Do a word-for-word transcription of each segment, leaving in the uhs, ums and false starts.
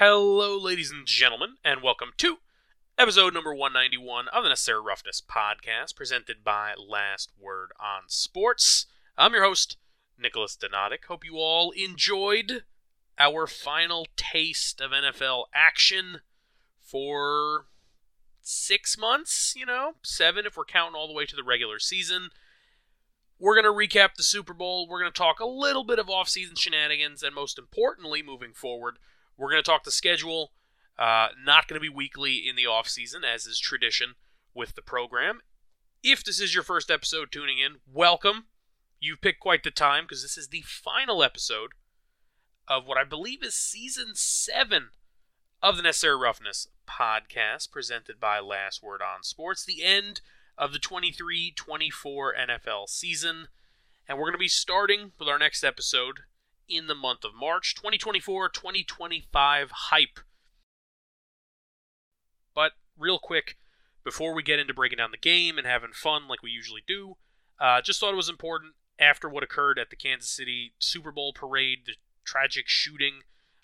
Hello, ladies and gentlemen, and welcome to episode number one ninety-one of the Necessary Roughness Podcast, presented by Last Word on Sports. I'm your host, Nikolas Donadic. Hope you all enjoyed our final taste of N F L action for six months, you know, seven if we're counting all the way to the regular season. We're going to recap the Super Bowl. We're going to talk a little bit of offseason shenanigans, and most importantly, moving forward, we're going to talk the schedule, uh, not going to be weekly in the offseason, as is tradition with the program. If this is your first episode tuning in, welcome. You've picked quite the time, because this is the final episode of what I believe is Season seven of the Necessary Roughness Podcast, presented by Last Word on Sports, the end of the twenty-three twenty-four N F L season. And we're going to be starting with our next episode in the month of March, twenty twenty-four twenty twenty-five hype. But real quick, before we get into breaking down the game and having fun like we usually do, uh, just thought it was important after what occurred at the Kansas City Super Bowl parade, the tragic shooting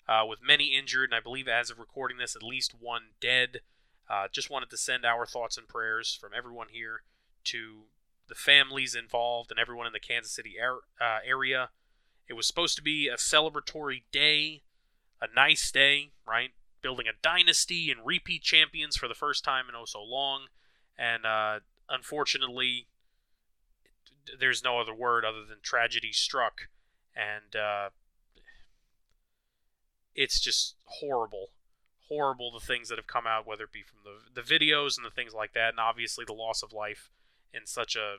uh, with many injured, and I believe as of recording this, at least one dead. Uh, just wanted to send our thoughts and prayers from everyone here to the families involved and everyone in the Kansas City er- uh, area. It was supposed to be a celebratory day, a nice day, right? Building a dynasty and repeat champions for the first time in oh so long. And uh, unfortunately, there's no other word other than tragedy struck. And uh, it's just horrible. Horrible, the things that have come out, whether it be from the, the videos and the things like that. And obviously the loss of life in such a,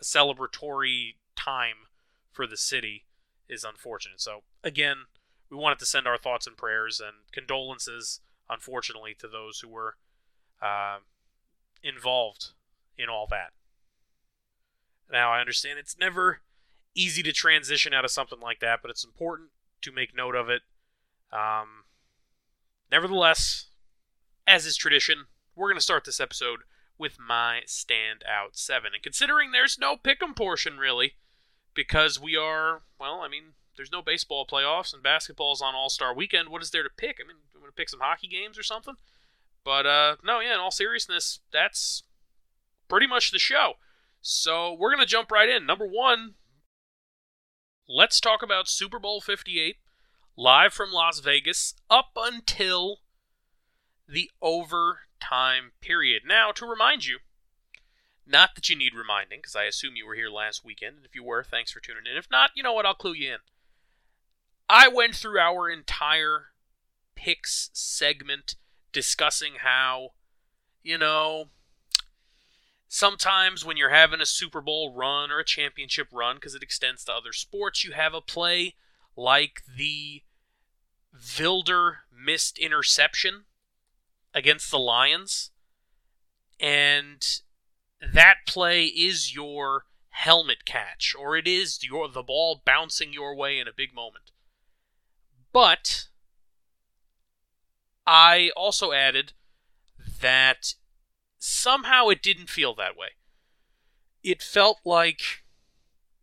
a celebratory time for the city is unfortunate. So, again, we wanted to send our thoughts and prayers and condolences, unfortunately, to those who were uh, involved in all that. Now, I understand it's never easy to transition out of something like that, but it's important to make note of it. Um, nevertheless, as is tradition, we're going to start this episode with my standout seven. And considering there's no pick'em portion, really, because we are, well, I mean, there's no baseball playoffs and basketball's on All-Star Weekend. What is there to pick? I mean, I'm going to pick some hockey games or something. But, uh, no, yeah, in all seriousness, that's pretty much the show. So we're going to jump right in. Number one, let's talk about Super Bowl fifty-eight, live from Las Vegas, up until the overtime period. Now, to remind you, not that you need reminding, because I assume you were here last weekend. And if you were, thanks for tuning in. If not, you know what? I'll clue you in. I went through our entire picks segment discussing how, you know, sometimes when you're having a Super Bowl run or a championship run, because it extends to other sports, you have a play like the Wilder missed interception against the Lions. And that play is your helmet catch, or it is your the ball bouncing your way in a big moment. But I also added that somehow it didn't feel that way. It felt like,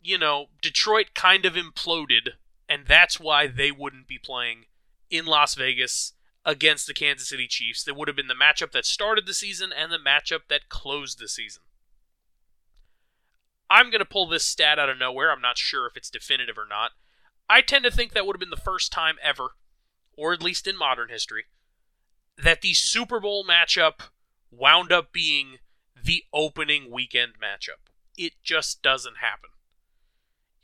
you know, Detroit kind of imploded, and that's why they wouldn't be playing in Las Vegas against the Kansas City Chiefs. That would have been the matchup that started the season and the matchup that closed the season. I'm going to pull this stat out of nowhere. I'm not sure if it's definitive or not. I tend to think that would have been the first time ever, or at least in modern history, that the Super Bowl matchup wound up being the opening weekend matchup. It just doesn't happen.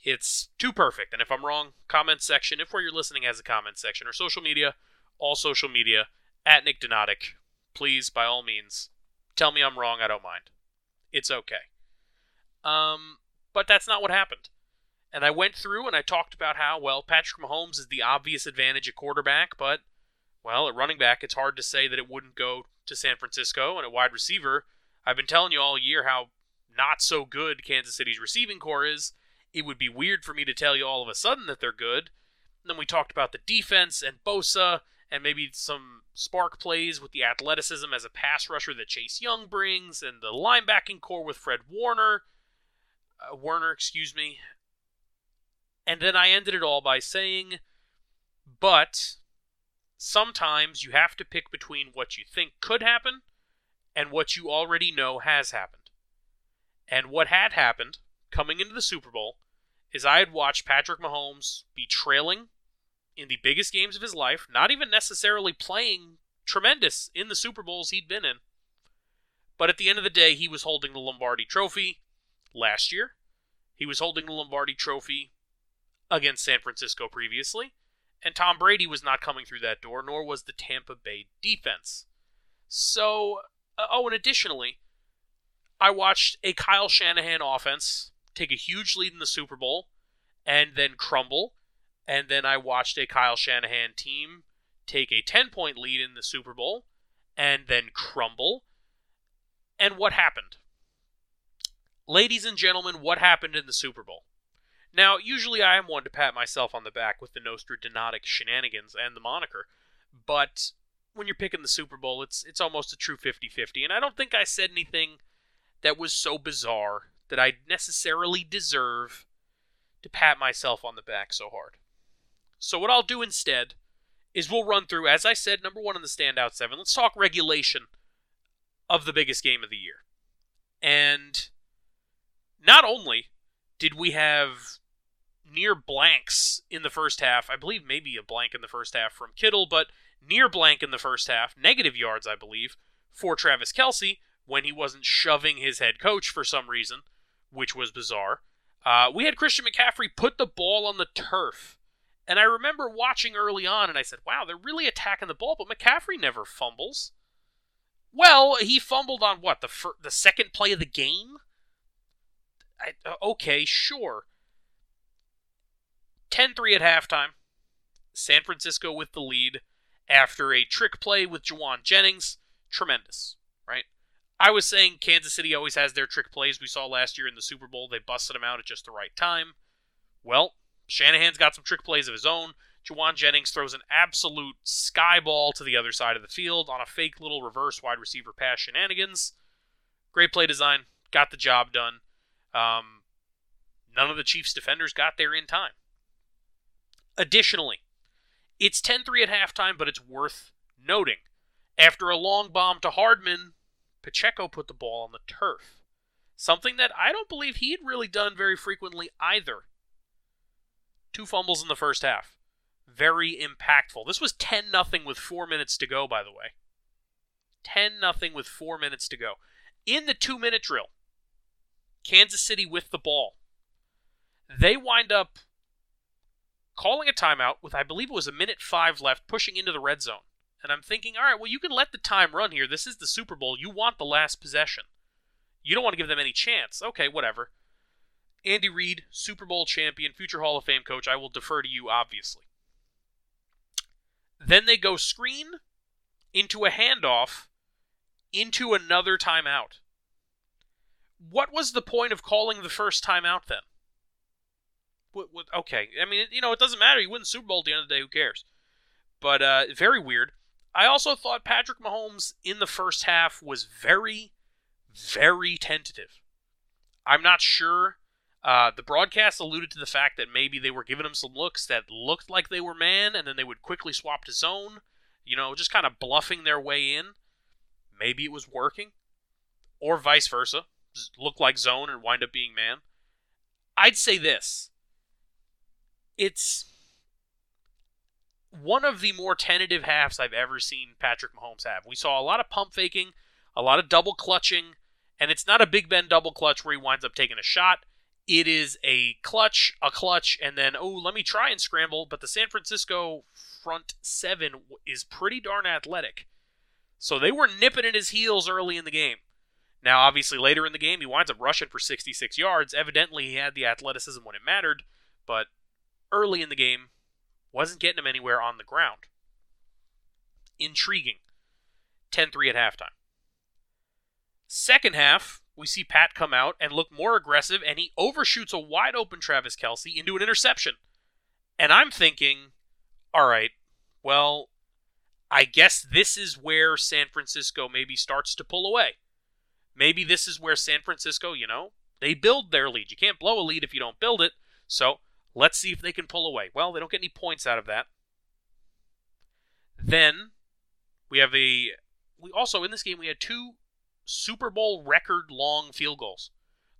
It's too perfect. And if I'm wrong, comment section, if where you're listening has a comment section, or social media, all social media, at Nick Donadic. Please, by all means, tell me I'm wrong. I don't mind. It's okay. Um, but that's not what happened. And I went through and I talked about how, well, Patrick Mahomes is the obvious advantage at quarterback, but, well, at running back, it's hard to say that it wouldn't go to San Francisco. And at wide receiver, I've been telling you all year how not so good Kansas City's receiving core is. It would be weird for me to tell you all of a sudden that they're good. And then we talked about the defense and Bosa and maybe some spark plays with the athleticism as a pass rusher that Chase Young brings, and the linebacking core with Fred Warner. Uh, Warner, excuse me. And then I ended it all by saying, but sometimes you have to pick between what you think could happen and what you already know has happened. And what had happened coming into the Super Bowl is I had watched Patrick Mahomes be trailing in the biggest games of his life, not even necessarily playing tremendous in the Super Bowls he'd been in. But at the end of the day, he was holding the Lombardi Trophy last year. He was holding the Lombardi Trophy against San Francisco previously. And Tom Brady was not coming through that door, nor was the Tampa Bay defense. So, oh, and additionally, I watched a Kyle Shanahan offense take a huge lead in the Super Bowl and then crumble. And then I watched a Kyle Shanahan team take a ten-point lead in the Super Bowl and then crumble. And what happened? Ladies and gentlemen, what happened in the Super Bowl? Now, usually I am one to pat myself on the back with the Nostra Donadic shenanigans and the moniker, but when you're picking the Super Bowl, it's it's almost a true fifty-fifty, and I don't think I said anything that was so bizarre that I necessarily deserve to pat myself on the back so hard. So what I'll do instead is we'll run through, as I said, number one in the standout seven. Let's talk regulation of the biggest game of the year. And not only did we have near blanks in the first half, I believe maybe a blank in the first half from Kittle, but near blank in the first half, negative yards, I believe, for Travis Kelce when he wasn't shoving his head coach for some reason, which was bizarre. Uh, we had Christian McCaffrey put the ball on the turf. And I remember watching early on, and I said, wow, they're really attacking the ball, but McCaffrey never fumbles. Well, he fumbled on, what, the fir- the second play of the game? I, uh, okay, sure. ten three at halftime. San Francisco with the lead after a trick play with Jawan Jennings. Tremendous, right? I was saying Kansas City always has their trick plays. We saw last year in the Super Bowl, they busted them out at just the right time. Well, Shanahan's got some trick plays of his own. Jawan Jennings throws an absolute sky ball to the other side of the field on a fake little reverse wide receiver pass shenanigans. Great play design. Got the job done. Um, none of the Chiefs defenders got there in time. Additionally, it's ten three at halftime, but it's worth noting. After a long bomb to Hardman, Pacheco put the ball on the turf. Something that I don't believe he had really done very frequently either. Two fumbles in the first half. Very impactful. This was ten nothing with four minutes to go, by the way. ten nothing with four minutes to go. In the two-minute drill, Kansas City with the ball. They wind up calling a timeout with, I believe it was a minute five left, pushing into the red zone. And I'm thinking, all right, well, you can let the time run here. This is the Super Bowl. You want the last possession. You don't want to give them any chance. Okay, whatever. Andy Reid, Super Bowl champion, future Hall of Fame coach. I will defer to you, obviously. Then they go screen into a handoff into another timeout. What was the point of calling the first timeout then? What, what, okay, I mean, you know, it doesn't matter. You win the Super Bowl at the end of the day. Who cares? But uh, very weird. I also thought Patrick Mahomes in the first half was very, very tentative. I'm not sure. Uh, the broadcast alluded to the fact that maybe they were giving him some looks that looked like they were man, and then they would quickly swap to zone. You know, just kind of bluffing their way in. Maybe it was working. Or vice versa. Just look like zone and wind up being man. I'd say this. It's one of the more tentative halves I've ever seen Patrick Mahomes have. We saw a lot of pump faking, a lot of double clutching, and it's not a Big Ben double clutch where he winds up taking a shot. It is a clutch, a clutch, and then, oh, let me try and scramble, but the San Francisco front seven is pretty darn athletic. So they were nipping at his heels early in the game. Now, obviously, later in the game, he winds up rushing for sixty-six yards. Evidently, he had the athleticism when it mattered, but early in the game, wasn't getting him anywhere on the ground. Intriguing. ten three at halftime. Second half, we see Pat come out and look more aggressive, and he overshoots a wide-open Travis Kelce into an interception. And I'm thinking, all right, well, I guess this is where San Francisco maybe starts to pull away. Maybe this is where San Francisco, you know, they build their lead. You can't blow a lead if you don't build it, so let's see if they can pull away. Well, they don't get any points out of that. Then we have a we also in this game we had two Super Bowl record long field goals.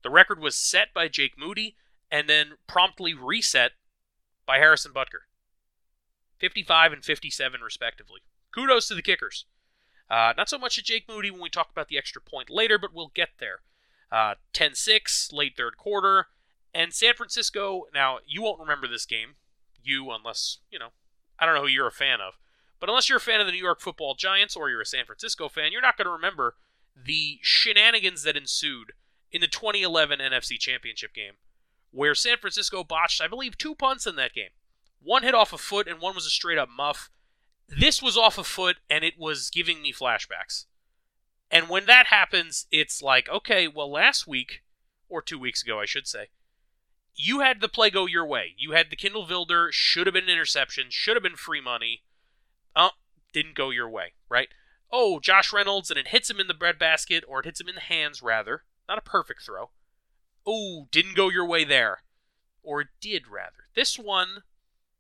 The record was set by Jake Moody and then promptly reset by Harrison Butker. fifty-five and fifty-seven respectively. Kudos to the kickers. Uh, not so much to Jake Moody when we talk about the extra point later, but we'll get there. Uh, ten six, late third quarter, and San Francisco, now, you won't remember this game. You, unless, you know, I don't know who you're a fan of. But unless you're a fan of the New York Football Giants or you're a San Francisco fan, you're not going to remember the shenanigans that ensued in the twenty eleven N F C Championship game, where San Francisco botched, I believe, two punts in that game. One hit off a foot, and one was a straight-up muff. This was off a foot, and it was giving me flashbacks. And when that happens, it's like, okay, well, last week, or two weeks ago, I should say, you had the play go your way. You had the Kendall Wilder, should have been an interception, should have been free money. Oh, didn't go your way, right? Oh, Josh Reynolds, and it hits him in the breadbasket, or it hits him in the hands, rather. Not a perfect throw. Oh, didn't go your way there. Or it did, rather. This one,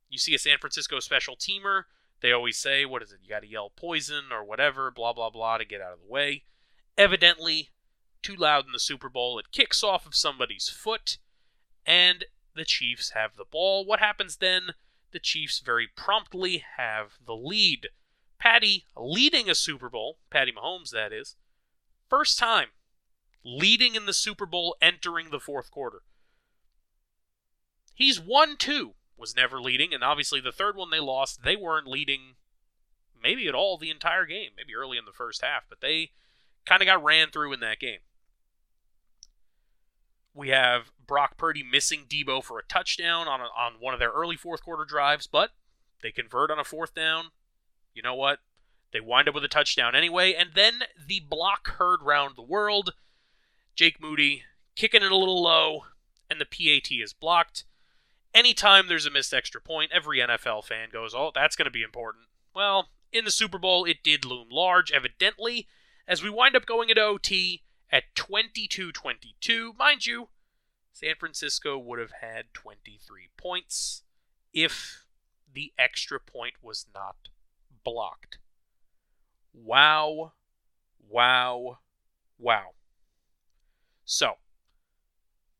you see a San Francisco special teamer. They always say, what is it, you got to yell poison or whatever, blah, blah, blah, to get out of the way. Evidently, too loud in the Super Bowl. It kicks off of somebody's foot, and the Chiefs have the ball. What happens then? The Chiefs very promptly have the lead. Patty leading a Super Bowl, Patty Mahomes, that is, first time leading in the Super Bowl entering the fourth quarter. He's one two, was never leading, and obviously the third one they lost, they weren't leading maybe at all the entire game, maybe early in the first half, but they kind of got ran through in that game. We have Brock Purdy missing Deebo for a touchdown on a, on one of their early fourth quarter drives, but they convert on a fourth down. You know what? They wind up with a touchdown anyway, and then the block heard round the world. Jake Moody kicking it a little low, and the P A T is blocked. Anytime there's a missed extra point, every N F L fan goes, oh, that's going to be important. Well, in the Super Bowl, it did loom large, evidently, as we wind up going at O T at twenty-two twenty-two. Mind you, San Francisco would have had twenty-three points if the extra point was not blocked. Wow. Wow. Wow. So,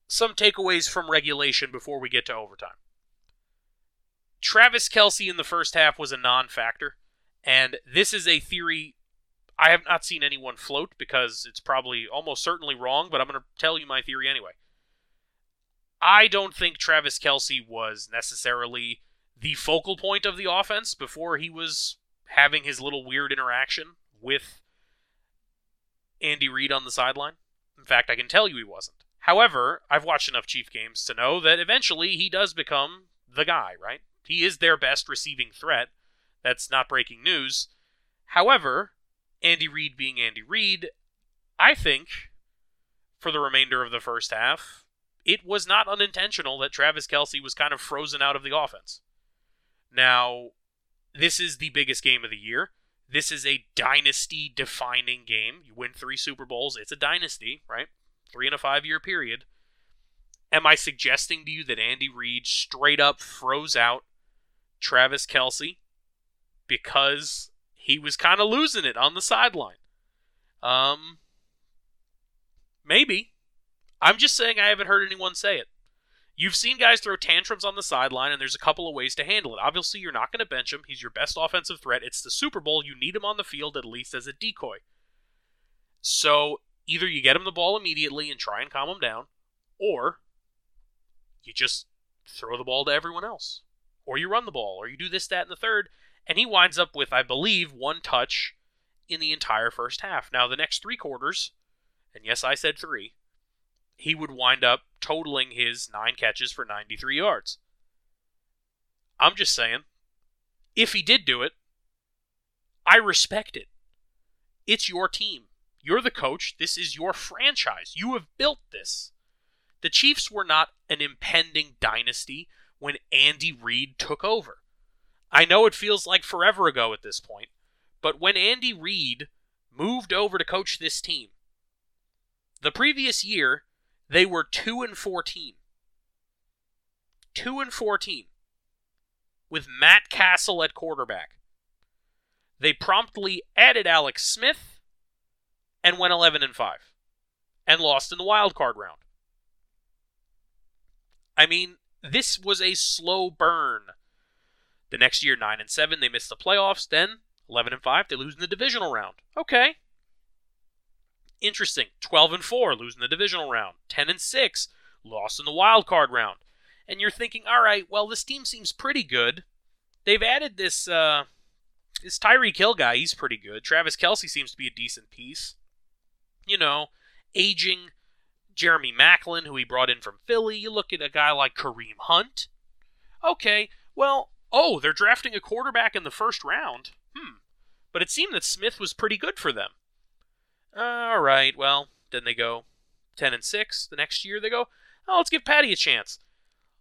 some takeaways from regulation before we get to overtime. Travis Kelce in the first half was a non-factor, and this is a theory I have not seen anyone float because it's probably almost certainly wrong, but I'm going to tell you my theory anyway. I don't think Travis Kelce was necessarily the focal point of the offense before he was having his little weird interaction with Andy Reid on the sideline. In fact, I can tell you he wasn't. However, I've watched enough Chief games to know that eventually he does become the guy, right? He is their best receiving threat. That's not breaking news. However, Andy Reid being Andy Reid, I think, for the remainder of the first half, it was not unintentional that Travis Kelce was kind of frozen out of the offense. Now, this is the biggest game of the year. This is a dynasty-defining game. You win three Super Bowls, it's a dynasty, right? Three and a five-year period. Am I suggesting to you that Andy Reid straight up froze out Travis Kelce because he was kind of losing it on the sideline? Um, maybe. I'm just saying I haven't heard anyone say it. You've seen guys throw tantrums on the sideline, and there's a couple of ways to handle it. Obviously, you're not going to bench him. He's your best offensive threat. It's the Super Bowl. You need him on the field, at least as a decoy. So, either you get him the ball immediately and try and calm him down, or you just throw the ball to everyone else. Or you run the ball, or you do this, that, and the third, and he winds up with, I believe, one touch in the entire first half. Now, the next three quarters, and yes, I said three, he would wind up totaling his nine catches for ninety-three yards. I'm just saying, if he did do it, I respect it. It's your team. You're the coach. This is your franchise. You have built this. The Chiefs were not an impending dynasty when Andy Reid took over. I know it feels like forever ago at this point, but when Andy Reid moved over to coach this team, the previous year, they were two and fourteen. two and fourteen. With Matt Castle at quarterback. They promptly added Alex Smith and went eleven and five and lost in the wild card round. I mean, this was a slow burn. The next year, nine and seven, they missed the playoffs. Then, eleven and five, they lose in the divisional round. Okay. Interesting. twelve and four, losing the divisional round. ten and six, lost in the wild card round. And you're thinking, all right, well, this team seems pretty good. They've added this uh, this Tyreek Hill guy. He's pretty good. Travis Kelce seems to be a decent piece. You know, aging Jeremy Maclin, who he brought in from Philly. You look at a guy like Kareem Hunt. Okay, well, oh, they're drafting a quarterback in the first round. Hmm. But it seemed that Smith was pretty good for them. All right, well, then they go ten and six. The next year they go, oh, let's give Patty a chance.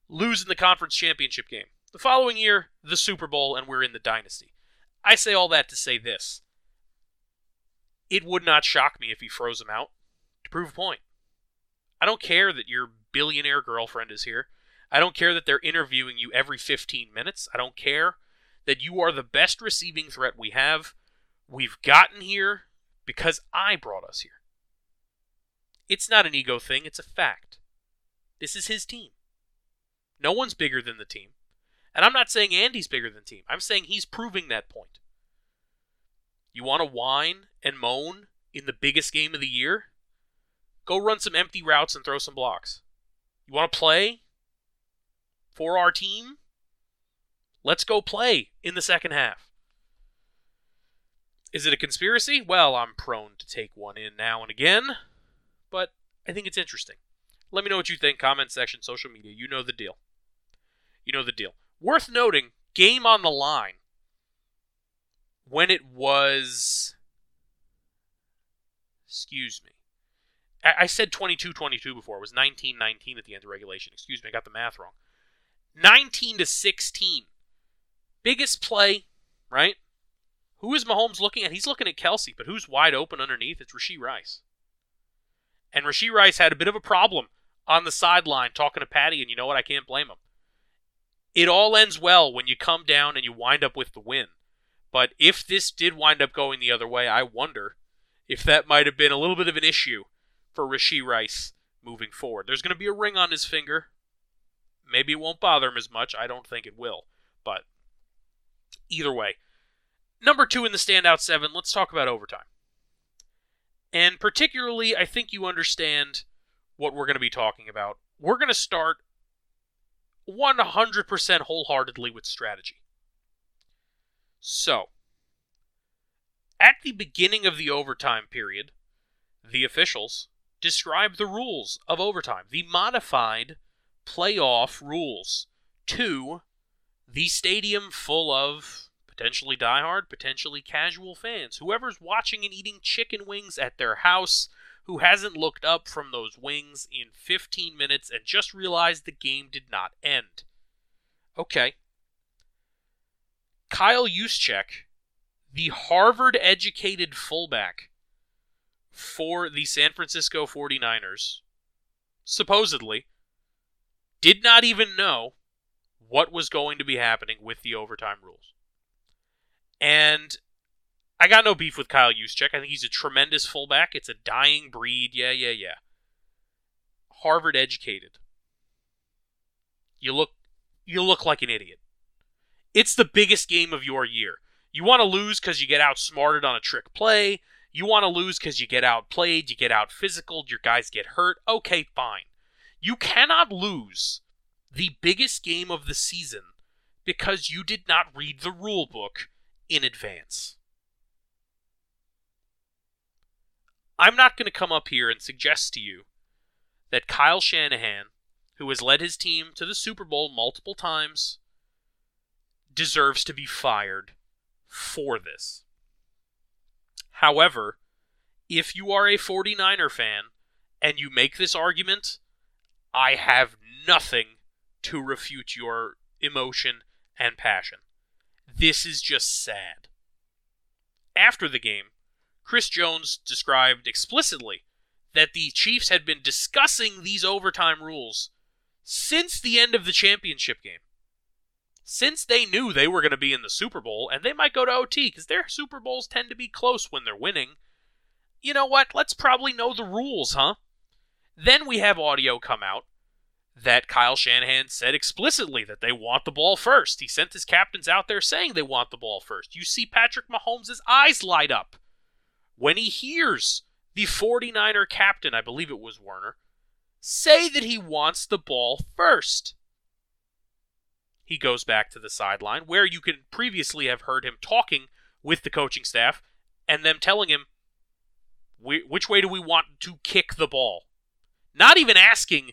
Lose in the conference championship game. The following year, the Super Bowl, and we're in the dynasty. I say all that to say this. It would not shock me if he froze him out to prove a point. I don't care that your billionaire girlfriend is here. I don't care that they're interviewing you every fifteen minutes. I don't care that you are the best receiving threat we have. We've gotten here because I brought us here. It's not an ego thing, it's a fact. This is his team. No one's bigger than the team. And I'm not saying Andy's bigger than the team. I'm saying he's proving that point. You want to whine and moan in the biggest game of the year? Go run some empty routes and throw some blocks. You want to play for our team? Let's go play in the second half. Is it a conspiracy? Well, I'm prone to take one in now and again, but I think it's interesting. Let me know what you think. Comment section, social media. You know the deal. You know the deal. Worth noting, game on the line. When it was... Excuse me. I, I said twenty-two twenty-two before. It was nineteen nineteen at the end of regulation. Excuse me, I got the math wrong. nineteen to sixteen. Biggest play, right? Who is Mahomes looking at? He's looking at Kelce, but who's wide open underneath? It's Rasheed Rice. And Rasheed Rice had a bit of a problem on the sideline talking to Patty, and you know what? I can't blame him. It all ends well when you come down and you wind up with the win. But if this did wind up going the other way, I wonder if that might have been a little bit of an issue for Rasheed Rice moving forward. There's going to be a ring on his finger. Maybe it won't bother him as much. I don't think it will. But either way, number two in the standout seven, let's talk about overtime. And particularly, I think you understand what we're going to be talking about. We're going to start one hundred percent wholeheartedly with strategy. So, at the beginning of the overtime period, the officials describe the rules of overtime, the modified playoff rules to the stadium full of potentially diehard, potentially casual fans. Whoever's watching and eating chicken wings at their house, who hasn't looked up from those wings in fifteen minutes and just realized the game did not end. Okay. Kyle Juszczyk, the Harvard-educated fullback for the San Francisco forty-niners, supposedly, did not even know what was going to be happening with the overtime rules. And I got no beef with Kyle Juszczyk. I think he's a tremendous fullback. It's a dying breed. Yeah, yeah, yeah. Harvard educated. You look you look like an idiot. It's the biggest game of your year. You want to lose because you get outsmarted on a trick play. You want to lose because you get outplayed, you get out-physicaled, your guys get hurt. Okay, fine. You cannot lose the biggest game of the season because you did not read the rule book in advance. I'm not going to come up here and suggest to you that Kyle Shanahan, who has led his team to the Super Bowl multiple times, deserves to be fired for this. However, if you are a forty-niner fan and you make this argument, I have nothing to refute your emotion and passion. This is just sad. After the game, Chris Jones described explicitly that the Chiefs had been discussing these overtime rules since the end of the championship game. since they knew they were going to be in the Super Bowl, and they might go to O T because their Super Bowls tend to be close when they're winning, you know what? Let's probably know the rules, huh? Then we have audio come out that Kyle Shanahan said explicitly that they want the ball first. He sent his captains out there saying they want the ball first. You see Patrick Mahomes' eyes light up when he hears the forty-niner captain, I believe it was Warner, say that he wants the ball first. He goes back to the sideline where you could previously have heard him talking with the coaching staff and them telling him, which way do we want to kick the ball? Not even asking,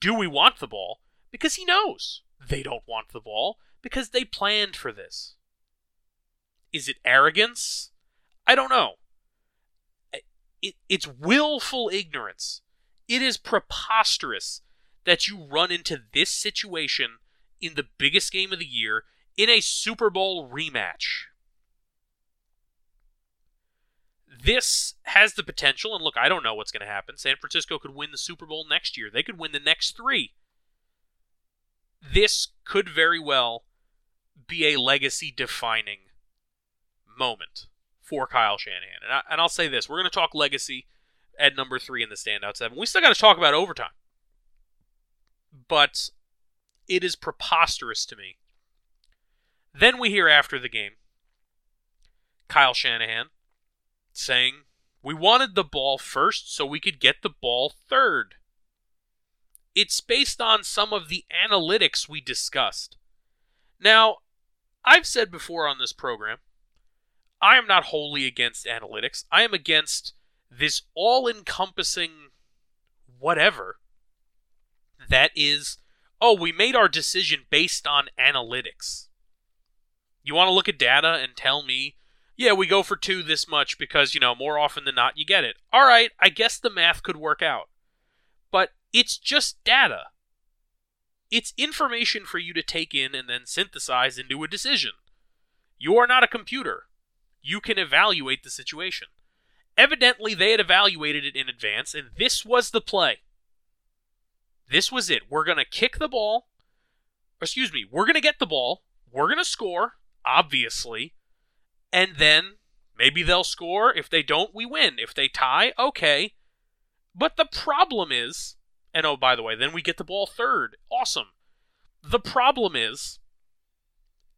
do we want the ball? Because he knows they don't want the ball because they planned for this. Is it arrogance? I don't know. It, it's willful ignorance. It is preposterous that you run into this situation in the biggest game of the year in a Super Bowl rematch. This has the potential, and look, I don't know what's going to happen. San Francisco could win the Super Bowl next year. They could win the next three. This could very well be a legacy-defining moment for Kyle Shanahan. And, I, and I'll say this. We're going to talk legacy at number three in the standout seven. We still got to talk about overtime. But it is preposterous to me. Then we hear after the game, Kyle Shanahan saying, we wanted the ball first so we could get the ball third. It's based on some of the analytics we discussed. Now, I've said before on this program, I am not wholly against analytics. I am against this all-encompassing whatever that is, oh, we made our decision based on analytics. You want to look at data and tell me, yeah, we go for two this much because, you know, more often than not, you get it. All right, I guess the math could work out. But it's just data. It's information for you to take in and then synthesize into a decision. You are not a computer. You can evaluate the situation. Evidently, they had evaluated it in advance, and this was the play. This was it. We're going to kick the ball. Excuse me, we're going to get the ball. We're going to score, obviously. And then maybe they'll score. If they don't, we win. If they tie, okay. But the problem is, and oh, by the way, then we get the ball third. Awesome. The problem is,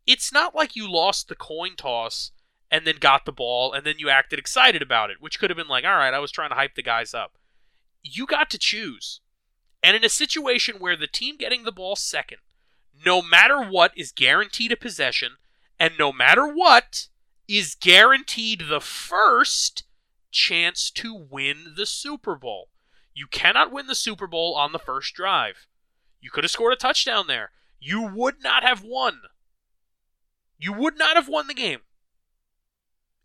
it's not like you lost the coin toss and then got the ball and then you acted excited about it, which could have been like, all right, I was trying to hype the guys up. You got to choose. And in a situation where the team getting the ball second, no matter what, is guaranteed a possession, and no matter what, is guaranteed the first chance to win the Super Bowl. You cannot win the Super Bowl on the first drive. You could have scored a touchdown there. You would not have won. You would not have won the game.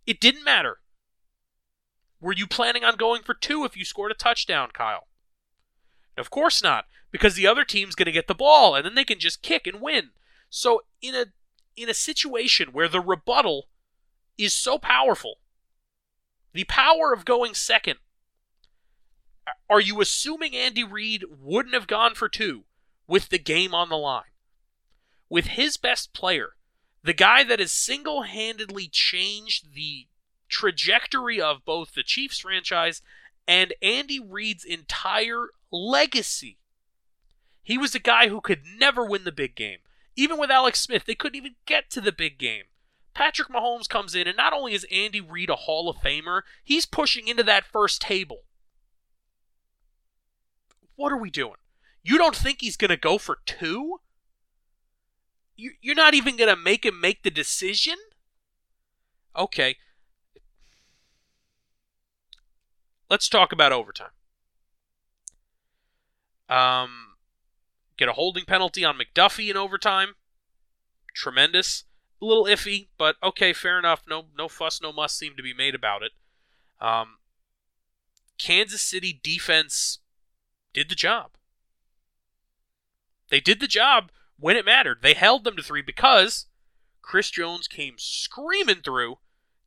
It didn't matter. Were you planning on going for two if you scored a touchdown, Kyle? Of course not, because the other team's going to get the ball, and then they can just kick and win. So in a in a situation where the rebuttal is so powerful, the power of going second, are you assuming Andy Reid wouldn't have gone for two with the game on the line? With his best player, the guy that has single-handedly changed the trajectory of both the Chiefs franchise and Andy Reid's entire legacy. He was a guy who could never win the big game. Even with Alex Smith, they couldn't even get to the big game. Patrick Mahomes comes in, and not only is Andy Reid a Hall of Famer, he's pushing into that first table. What are we doing? You don't think he's going to go for two? You're not even going to make him make the decision? Okay. Let's talk about overtime. Um, get a holding penalty on McDuffie in overtime. Tremendous. A little iffy, but okay, fair enough. No no fuss, no muss seemed to be made about it. Um, Kansas City defense did the job. They did the job when it mattered. They held them to three because Chris Jones came screaming through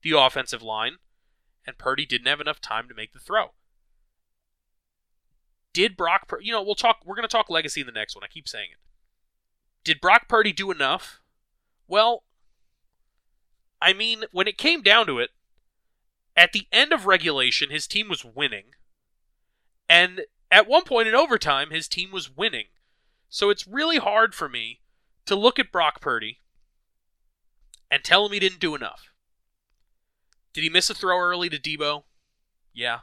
the offensive line, and Purdy didn't have enough time to make the throw. Did Brock Purdy... You know, we'll talk, we're going to talk legacy in the next one. I keep saying it. Did Brock Purdy do enough Well, I mean, when it came down to it, at the end of regulation, his team was winning. And at one point in overtime, his team was winning. So it's really hard for me to look at Brock Purdy and tell him he didn't do enough. Did he miss a throw early to Deebo? Yeah.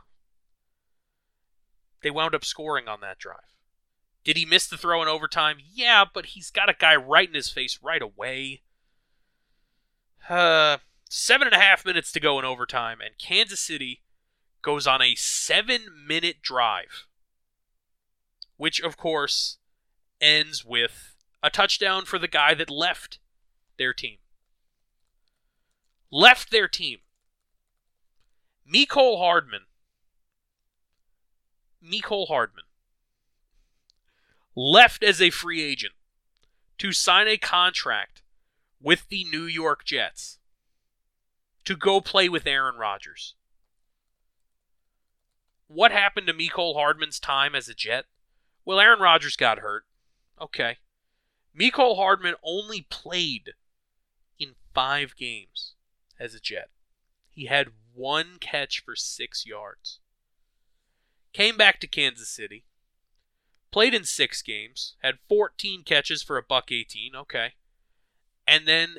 They wound up scoring on that drive. Did he miss the throw in overtime? Yeah, but he's got a guy right in his face right away. Uh, seven and a half minutes to go in overtime, and Kansas City goes on a seven-minute drive, which, of course, ends with a touchdown for the guy that left their team. Left their team. Mecole Hardman. Mecole Hardman left as a free agent to sign a contract with the New York Jets to go play with Aaron Rodgers. What happened to Mecole Hardman's time as a Jet? Well, Aaron Rodgers got hurt. Okay. Mecole Hardman only played in five games as a Jet. He had one catch for six yards. Came back to Kansas City. Played in six games. Had fourteen catches for a buck eighteen. Okay. And then,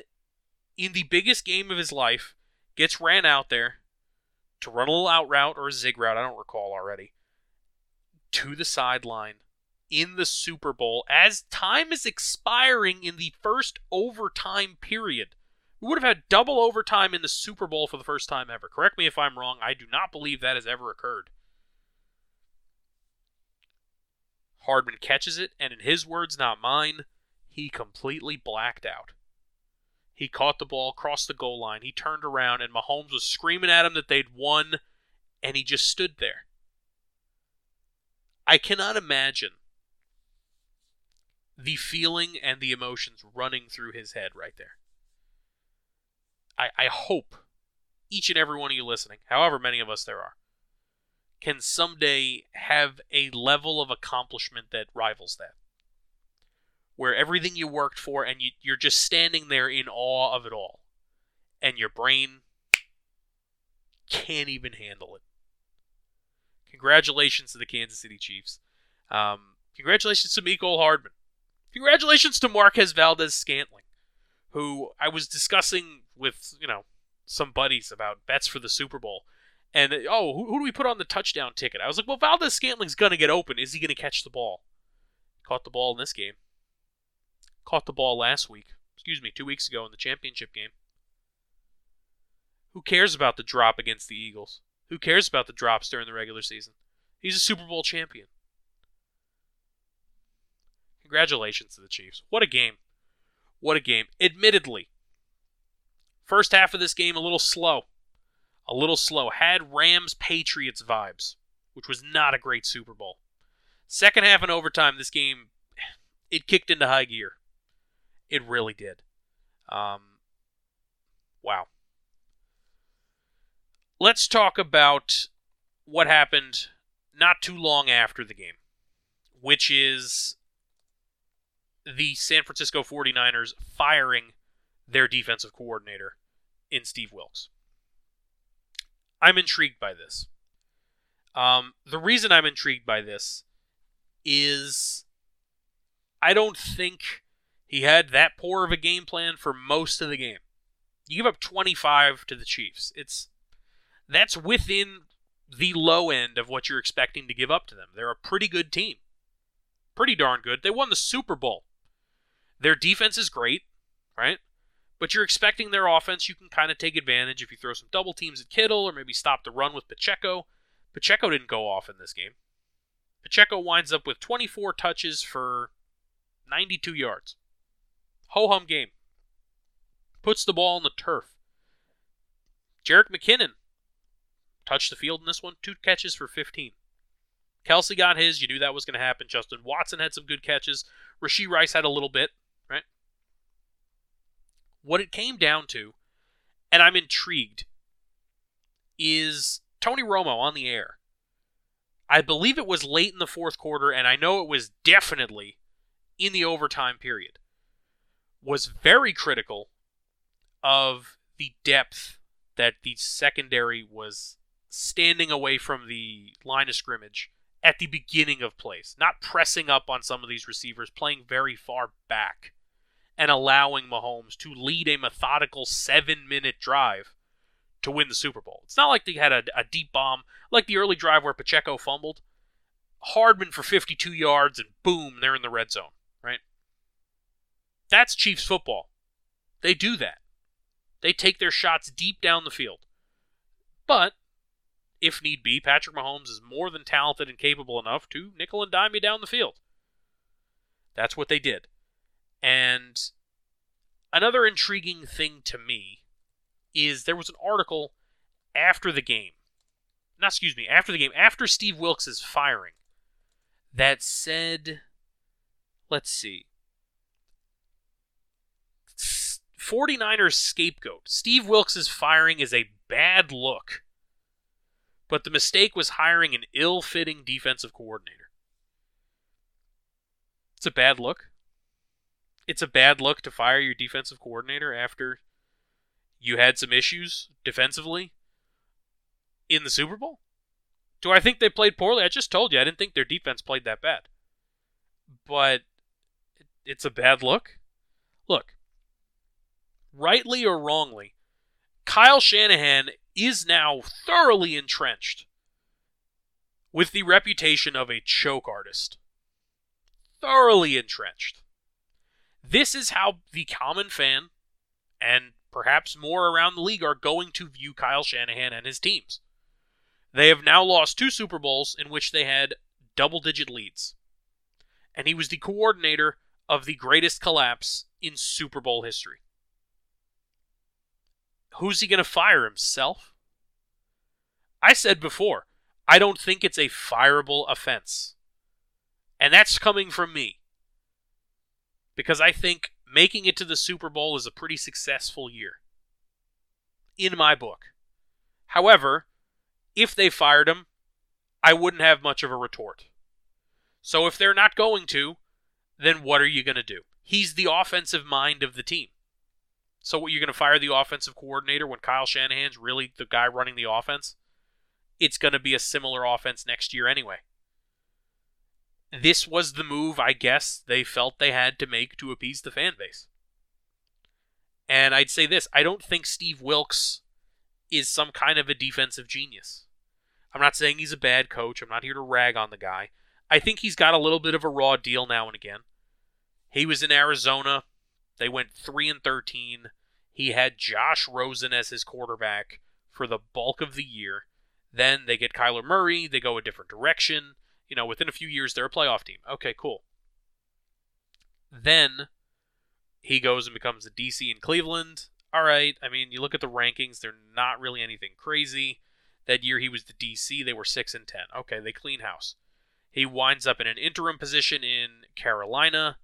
in the biggest game of his life, gets ran out there to run a little out route or a zig route, I don't recall already, to the sideline in the Super Bowl as time is expiring in the first overtime period. We would have had double overtime in the Super Bowl for the first time ever. Correct me if I'm wrong. I do not believe that has ever occurred. Hardman catches it, and in his words, not mine, he completely blacked out. He caught the ball, crossed the goal line, he turned around, and Mahomes was screaming at him that they'd won, and he just stood there. I cannot imagine the feeling and the emotions running through his head right there. I, I hope each and every one of you listening, however many of us there are, can someday have a level of accomplishment that rivals that, where everything you worked for and you, you're just standing there in awe of it all, and your brain can't even handle it. Congratulations to the Kansas City Chiefs. Um, congratulations to Mecole Hardman. Congratulations to Marquez Valdez-Scantling, who I was discussing with, you know, some buddies about bets for the Super Bowl. And, oh, who, who do we put on the touchdown ticket? I was like, well, Valdez-Scantling's going to get open. Is he going to catch the ball? Caught the ball in this game. Caught the ball last week. Excuse me, two weeks ago in the championship game. Who cares about the drop against the Eagles? Who cares about the drops during the regular season? He's a Super Bowl champion. Congratulations to the Chiefs. What a game. What a game. Admittedly, first half of this game, a little slow. A little slow. Had Rams-Patriots vibes, which was not a great Super Bowl. Second half and overtime, this game, it kicked into high gear. It really did. Um, wow. Let's talk about what happened not too long after the game, which is the San Francisco forty-niners firing their defensive coordinator in Steve Wilks. I'm intrigued by this. Um, the reason I'm intrigued by this is I don't think he had that poor of a game plan for most of the game. You give up twenty-five to the Chiefs. It's that's within the low end of what you're expecting to give up to them. They're a pretty good team. Pretty darn good. They won the Super Bowl. Their defense is great, right? But you're expecting their offense, you can kind of take advantage if you throw some double teams at Kittle or maybe stop the run with Pacheco. Pacheco didn't go off in this game. Pacheco winds up with twenty-four touches for ninety-two yards. Ho-hum game. Puts the ball on the turf. Jerick McKinnon touched the field in this one. Two catches for fifteen. Kelce got his. You knew that was going to happen. Justin Watson had some good catches. Rasheed Rice had a little bit. What it came down to, and I'm intrigued, is Tony Romo on the air. I believe it was late in the fourth quarter, and I know it was definitely in the overtime period. Was very critical of the depth that the secondary was standing away from the line of scrimmage at the beginning of plays, not pressing up on some of these receivers, playing very far back, and allowing Mahomes to lead a methodical seven-minute drive to win the Super Bowl. It's not like they had a, a deep bomb, like the early drive where Pacheco fumbled. Hardman for fifty-two yards, and boom, they're in the red zone, right? That's Chiefs football. They do that. They take their shots deep down the field. But, if need be, Patrick Mahomes is more than talented and capable enough to nickel and dime you down the field. That's what they did. And another intriguing thing to me is there was an article after the game, not excuse me, after the game, after Steve Wilks' firing, that said, let's see, forty-niners scapegoat. Steve Wilks' firing is a bad look, but the mistake was hiring an ill-fitting defensive coordinator. It's a bad look. It's a bad look to fire your defensive coordinator after you had some issues defensively in the Super Bowl? Do I think they played poorly? I just told you, I didn't think their defense played that bad. But it's a bad look. Look, rightly or wrongly, Kyle Shanahan is now thoroughly entrenched with the reputation of a choke artist. Thoroughly entrenched. This is how the common fan, and perhaps more around the league, are going to view Kyle Shanahan and his teams. They have now lost two Super Bowls in which they had double-digit leads. And he was the coordinator of the greatest collapse in Super Bowl history. Who's he going to fire, himself? I said before, I don't think it's a fireable offense. And that's coming from me. Because I think making it to the Super Bowl is a pretty successful year. In my book. However, if they fired him, I wouldn't have much of a retort. So if they're not going to, then what are you going to do? He's the offensive mind of the team. So what, you're going to fire the offensive coordinator when Kyle Shanahan's really the guy running the offense? It's going to be a similar offense next year anyway. This was the move, I guess, they felt they had to make to appease the fan base. And I'd say this, I don't think Steve Wilks is some kind of a defensive genius. I'm not saying he's a bad coach. I'm not here to rag on the guy. I think he's got a little bit of a raw deal now and again. He was in Arizona. They went three and thirteen. He had Josh Rosen as his quarterback for the bulk of the year. Then they get Kyler Murray. They go a different direction. You know, within a few years, they're a playoff team. Okay, cool. Then he goes and becomes a D C in Cleveland. All right, I mean, you look at the rankings, they're not really anything crazy. That year he was the D C, they were six and ten. Okay, they clean house. He winds up in an interim position in Carolina.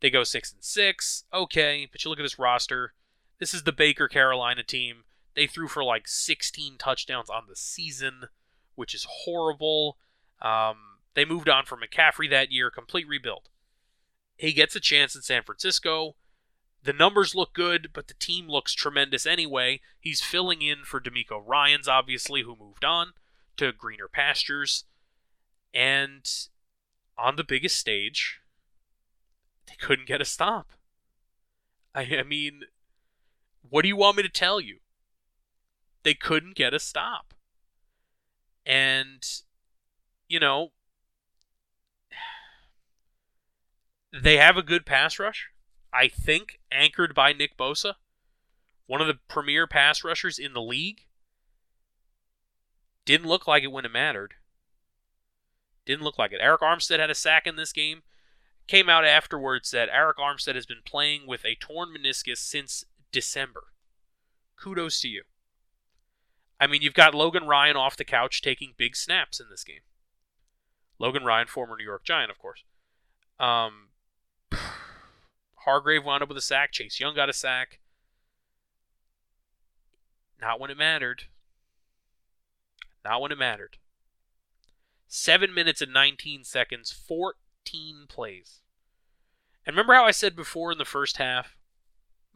They go six and six. Okay, but you look at this roster. This is the Baker Carolina team. They threw for like sixteen touchdowns on the season, which is horrible. Um... They moved on from McCaffrey that year, complete rebuild. He gets a chance in San Francisco. The numbers look good, but the team looks tremendous anyway. He's filling in for D'Amico Ryans, obviously, who moved on to greener pastures. And on the biggest stage, they couldn't get a stop. I, I mean, what do you want me to tell you? They couldn't get a stop. And, you know, they have a good pass rush, I think, anchored by Nick Bosa, one of the premier pass rushers in the league. Didn't look like it when it mattered. Didn't look like it. Eric Armstead had a sack in this game. Came out afterwards that Eric Armstead has been playing with a torn meniscus since December. Kudos to you. I mean, you've got Logan Ryan off the couch taking big snaps in this game. Logan Ryan, former New York Giant, of course. Um... Hargrave wound up with a sack. Chase Young got a sack. Not when it mattered. Not when it mattered. seven minutes and nineteen seconds, fourteen plays. And remember how I said before in the first half,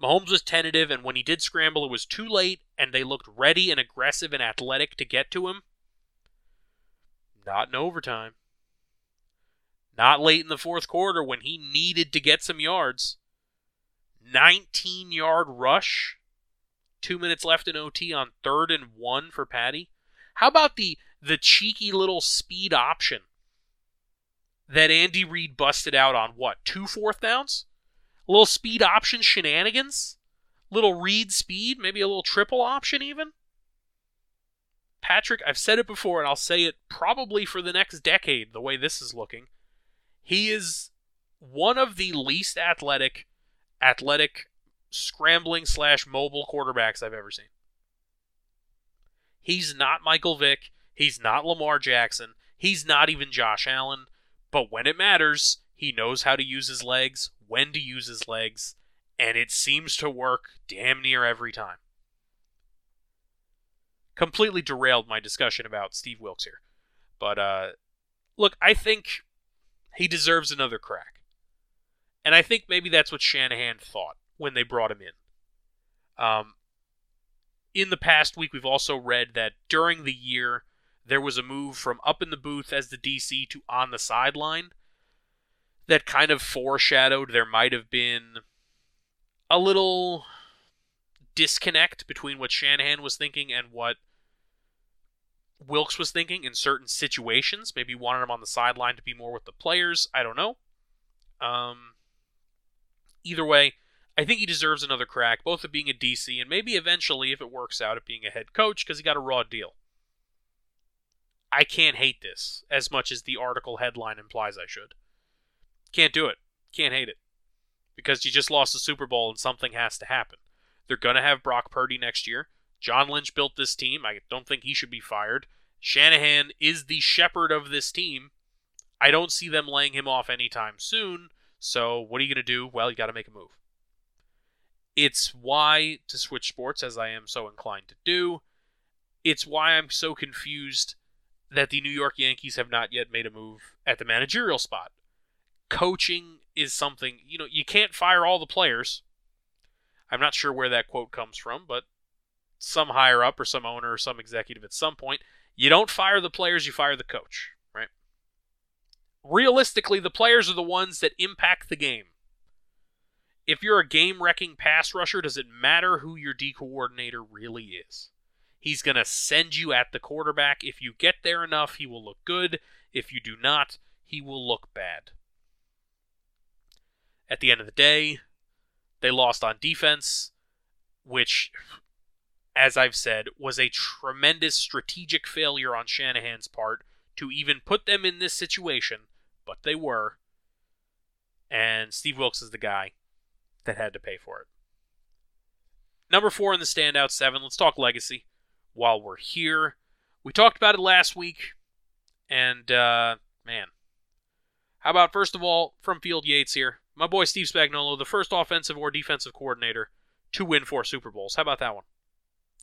Mahomes was tentative, and when he did scramble, it was too late, and they looked ready and aggressive and athletic to get to him. Not in overtime. Not late in the fourth quarter when he needed to get some yards. nineteen-yard rush. Two minutes left in O T on third and one for Patty. How about the, the cheeky little speed option that Andy Reid busted out on, what, two fourth downs? A little speed option shenanigans? Little Reid speed? Maybe a little triple option even? Patrick, I've said it before, and I'll say it probably for the next decade, the way this is looking. He is one of the least athletic, athletic, scrambling slash mobile quarterbacks I've ever seen. He's not Michael Vick. He's not Lamar Jackson. He's not even Josh Allen. But when it matters, he knows how to use his legs, when to use his legs, and it seems to work damn near every time. Completely derailed my discussion about Steve Wilks here. But, uh, look, I think he deserves another crack. And I think maybe that's what Shanahan thought when they brought him in. Um, in the past week, we've also read that during the year, there was a move from up in the booth as the D C to on the sideline that kind of foreshadowed there might have been a little disconnect between what Shanahan was thinking and what Wilks was thinking in certain situations. Maybe he wanted him on the sideline to be more with the players. I don't know. Um, either way, I think he deserves another crack, both at being a D C and maybe eventually, if it works out, at being a head coach, because he got a raw deal. I can't hate this as much as the article headline implies I should. Can't do it. Can't hate it. Because you just lost the Super Bowl and something has to happen. They're going to have Brock Purdy next year. John Lynch built this team. I don't think he should be fired. Shanahan is the shepherd of this team. I don't see them laying him off anytime soon. So what are you going to do? Well, you got to make a move. It's why, to switch sports as I am so inclined to do, it's why I'm so confused that the New York Yankees have not yet made a move at the managerial spot. Coaching is something, you know, you can't fire all the players. I'm not sure where that quote comes from, but some higher up or some owner or some executive at some point, you don't fire the players, you fire the coach, right? Realistically, the players are the ones that impact the game. If you're a game-wrecking pass rusher, does it matter who your D coordinator really is? He's going to send you at the quarterback. If you get there enough, he will look good. If you do not, he will look bad. At the end of the day, they lost on defense, which, as I've said, was a tremendous strategic failure on Shanahan's part to even put them in this situation, but they were. And Steve Wilks is the guy that had to pay for it. Number four in the standout seven, let's talk legacy while we're here. We talked about it last week, and, uh, man. How about, first of all, from Field Yates here, my boy Steve Spagnuolo, the first offensive or defensive coordinator to win four Super Bowls. How about that one?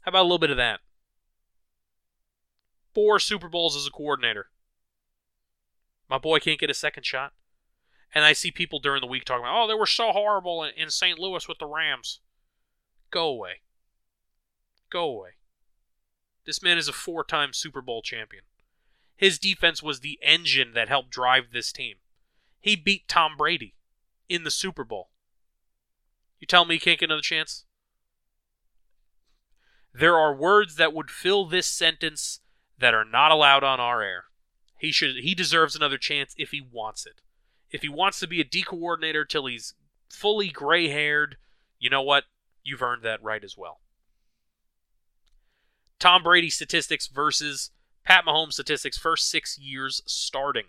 How about a little bit of that? Four Super Bowls as a coordinator. My boy can't get a second shot. And I see people during the week talking about, oh, they were so horrible in, in Saint Louis with the Rams. Go away. Go away. This man is a four-time Super Bowl champion. His defense was the engine that helped drive this team. He beat Tom Brady in the Super Bowl. You tell me he can't get another chance? There are words that would fill this sentence that are not allowed on our air. He should. He deserves another chance if he wants it. If he wants to be a D coordinator till he's fully gray-haired, you know what? You've earned that right as well. Tom Brady statistics versus Pat Mahomes statistics first six years starting.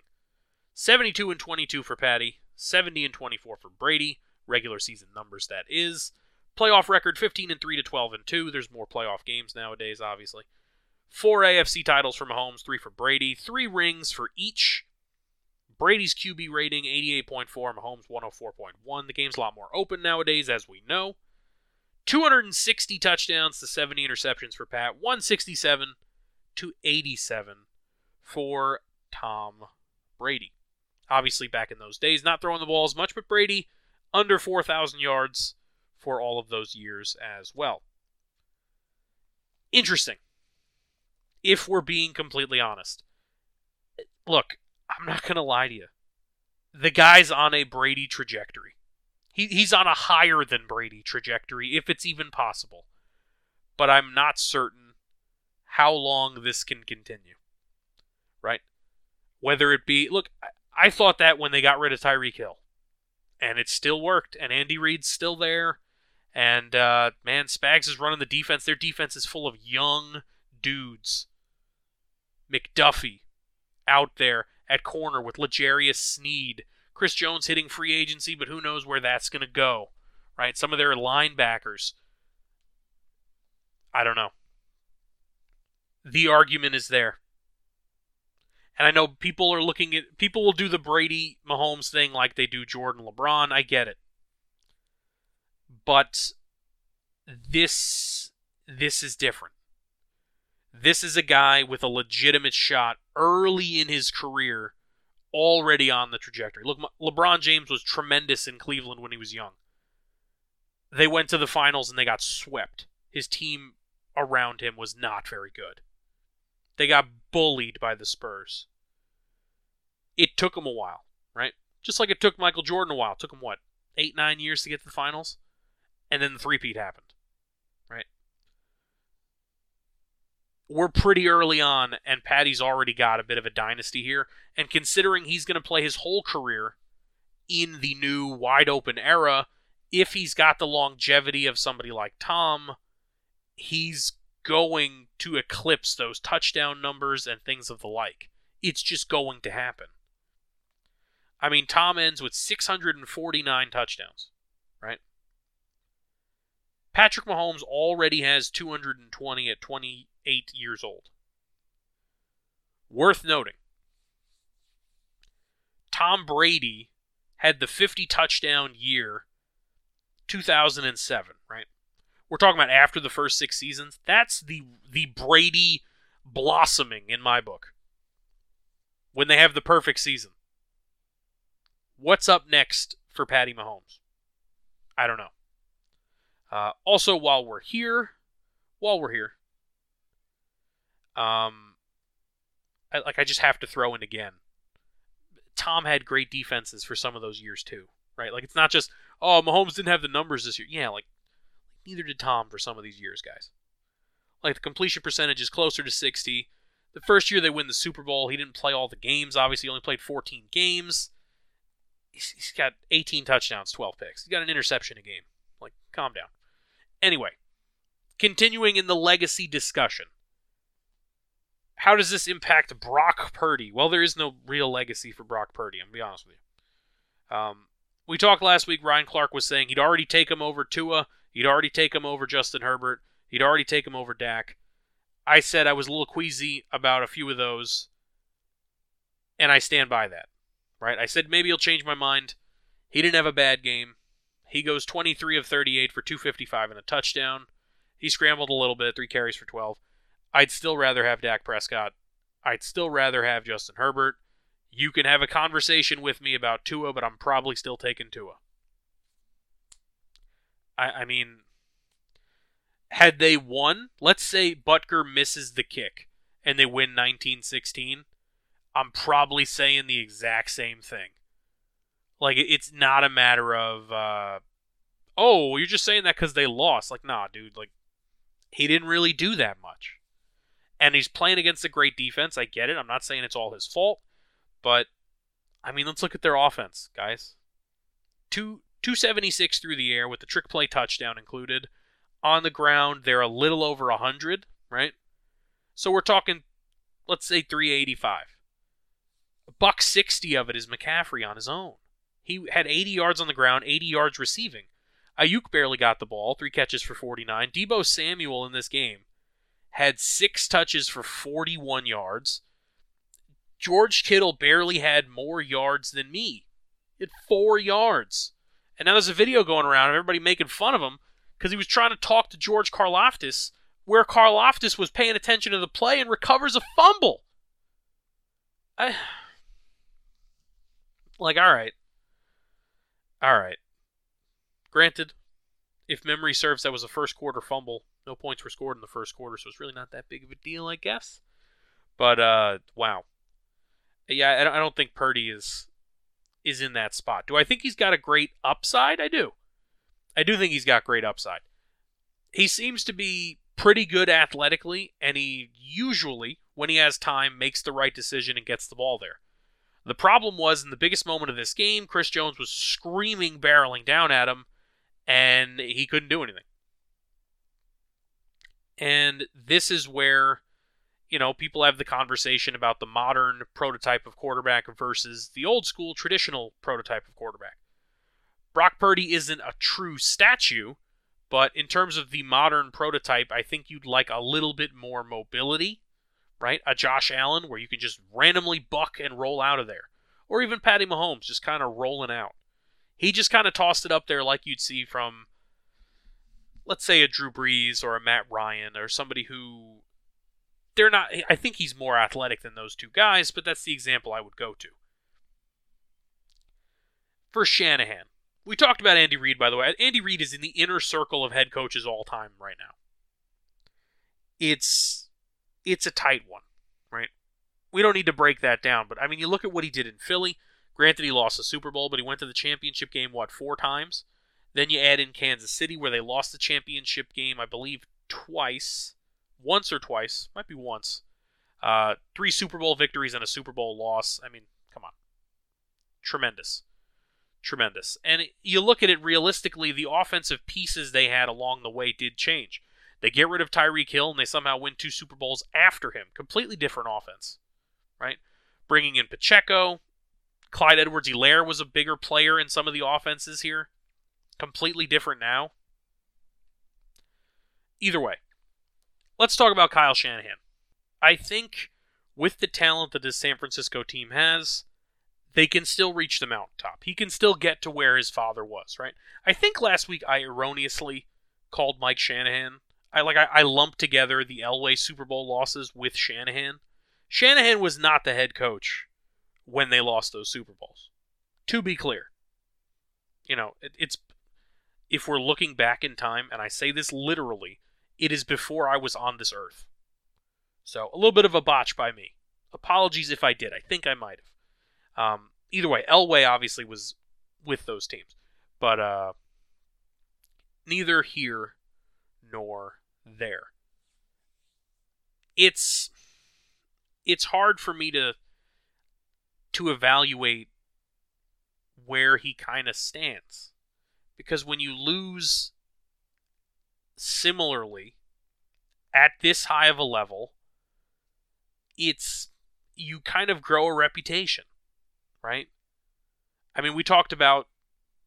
seventy-two and twenty-two for Patty. seventy and twenty-four for Brady, regular season numbers that is. Playoff record fifteen and three to twelve and two. There's more playoff games nowadays, obviously. Four A F C titles for Mahomes, three for Brady, three rings for each. Brady's Q B rating eighty-eight point four, Mahomes one oh four point one. The game's a lot more open nowadays, as we know. two hundred sixty touchdowns to seventy interceptions for Pat, one sixty-seven to eighty-seven for Tom Brady. Obviously, back in those days, not throwing the ball as much, but Brady, under four thousand yards for all of those years as well. Interesting. If we're being completely honest. Look, I'm not going to lie to you. The guy's on a Brady trajectory. He He's on a higher than Brady trajectory, if it's even possible. But I'm not certain how long this can continue. Right? Whether it be... Look, I, I thought that when they got rid of Tyreek Hill. And it still worked. And Andy Reid's still there. And, uh, man, Spags is running the defense. Their defense is full of young dudes. McDuffie out there at corner with L'Jarius Sneed. Chris Jones hitting free agency, but who knows where that's going to go, right? Some of their linebackers. I don't know. The argument is there. And I know people are looking at... People will do the Brady Mahomes thing like they do Jordan LeBron. I get it. But this this is different. This is a guy with a legitimate shot early in his career, already on the trajectory. Look, LeBron James was tremendous in Cleveland when he was young. They went to the finals and they got swept. His team around him was not very good. They got bullied by the Spurs. It took him a while, right? Just like it took Michael Jordan a while. It took him, what, eight, nine years to get to the finals? And then the three-peat happened, right? We're pretty early on, and Patty's already got a bit of a dynasty here. And considering he's going to play his whole career in the new wide-open era, if he's got the longevity of somebody like Tom, he's going to eclipse those touchdown numbers and things of the like. It's just going to happen. I mean, Tom ends with six hundred forty-nine touchdowns, right? Patrick Mahomes already has two hundred twenty at twenty-eight years old. Worth noting, Tom Brady had the fifty touchdown year two thousand seven, right? We're talking about after the first six seasons. That's the the Brady blossoming in my book. When they have the perfect season. What's up next for Patty Mahomes? I don't know. Uh, also, while we're here, while we're here, um, I, like I just have to throw in again. Tom had great defenses for some of those years too, right? Like it's not just oh Mahomes didn't have the numbers this year. Yeah, like neither did Tom for some of these years, guys. Like the completion percentage is closer to sixty. The first year they win the Super Bowl, he didn't play all the games. Obviously, he only played fourteen games. He's, he's got eighteen touchdowns, twelve picks. He's got an interception a game. Like calm down. Anyway, continuing in the legacy discussion. How does this impact Brock Purdy? Well, there is no real legacy for Brock Purdy, I'm going to be honest with you. Um, we talked last week, Ryan Clark was saying he'd already take him over Tua, he'd already take him over Justin Herbert, he'd already take him over Dak. I said I was a little queasy about a few of those, and I stand by that. Right? I said maybe he'll change my mind. He didn't have a bad game. He goes twenty-three of thirty-eight for two fifty-five and a touchdown. He scrambled a little bit, three carries for twelve. I'd still rather have Dak Prescott. I'd still rather have Justin Herbert. You can have a conversation with me about Tua, but I'm probably still taking Tua. I, I mean, had they won, let's say Butker misses the kick and they win nineteen sixteen, I'm probably saying the exact same thing. Like, it's not a matter of, uh, oh, you're just saying that because they lost. Like, nah, dude, like, he didn't really do that much. And he's playing against a great defense. I get it. I'm not saying it's all his fault. But, I mean, let's look at their offense, guys. two seventy-six through the air with the trick play touchdown included. On the ground, they're a little over one hundred, right? So we're talking, let's say, three eighty-five. A buck sixty of it is McCaffrey on his own. He had eighty yards on the ground, eighty yards receiving. Ayuk barely got the ball, three catches for forty-nine. Deebo Samuel in this game had six touches for forty-one yards. George Kittle barely had more yards than me. He had four yards. And now there's a video going around of everybody making fun of him because he was trying to talk to George Karlaftis where Karlaftis was paying attention to the play and recovers a fumble. I... Like, all right. All right. Granted, if memory serves, that was a first quarter fumble. No points were scored in the first quarter, so it's really not that big of a deal, I guess. But, uh, wow. Yeah, I don't think Purdy is is in that spot. Do I think he's got a great upside? I do. I do think he's got great upside. He seems to be pretty good athletically, and he usually, when he has time, makes the right decision and gets the ball there. The problem was, in the biggest moment of this game, Chris Jones was screaming, barreling down at him, and he couldn't do anything. And this is where, you know, people have the conversation about the modern prototype of quarterback versus the old school traditional prototype of quarterback. Brock Purdy isn't a true statue, but in terms of the modern prototype, I think you'd like a little bit more mobility, right? A Josh Allen where you can just randomly buck and roll out of there. Or even Patty Mahomes just kind of rolling out. He just kind of tossed it up there like you'd see from, let's say, a Drew Brees or a Matt Ryan or somebody who, they're not, I think he's more athletic than those two guys, but that's the example I would go to. For Shanahan, we talked about Andy Reid, by the way. Andy Reid is in the inner circle of head coaches all time right now. It's it's a tight one, right? We don't need to break that down, but I mean, you look at what he did in Philly. Granted, he lost the Super Bowl, but he went to the championship game, what, four times? Then you add in Kansas City, where they lost the championship game, I believe, twice. Once or twice. Might be once. Uh, three Super Bowl victories and a Super Bowl loss. I mean, come on. Tremendous. Tremendous. And it, you look at it realistically, the offensive pieces they had along the way did change. They get rid of Tyreek Hill, and they somehow win two Super Bowls after him. Completely different offense, right? Bringing in Pacheco. Clyde Edwards-Helaire was a bigger player in some of the offenses here. Completely different now. Either way, let's talk about Kyle Shanahan. I think with the talent that this San Francisco team has, they can still reach the mountaintop. He can still get to where his father was, right? I think last week I erroneously called Mike Shanahan. I like I, I lumped together the Elway Super Bowl losses with Shanahan. Shanahan was not the head coach when they lost those Super Bowls. To be clear, you know, it, it's if we're looking back in time, and I say this literally, it is before I was on this earth. So, a little bit of a botch by me. Apologies if I did. I think I might have. Um, either way, Elway obviously was with those teams. But uh, neither here nor there. It's it's hard for me to to evaluate where he kind of stands. Because when you lose similarly at this high of a level, it's you kind of grow a reputation, right? I mean, we talked about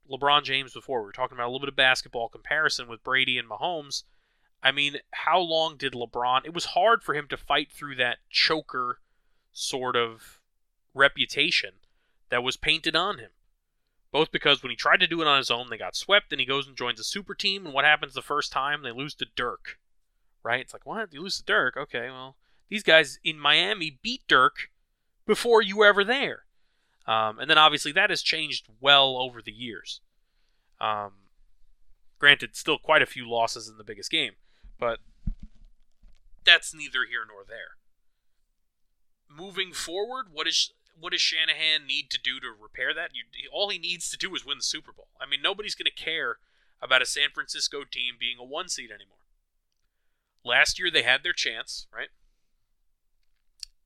LeBron James before. We were talking about a little bit of basketball comparison with Brady and Mahomes. I mean, how long did LeBron... It was hard for him to fight through that choker sort of reputation that was painted on him. Both because when he tried to do it on his own, they got swept, and he goes and joins a super team, and what happens the first time? They lose to Dirk, right? It's like, what? You lose to Dirk? Okay, well, these guys in Miami beat Dirk before you were ever there. Um, and then, obviously, that has changed well over the years. Um, granted, still quite a few losses in the biggest game, but that's neither here nor there. Moving forward, what is... What does Shanahan need to do to repair that? You, all he needs to do is win the Super Bowl. I mean, nobody's going to care about a San Francisco team being a one seed anymore. Last year, they had their chance, right?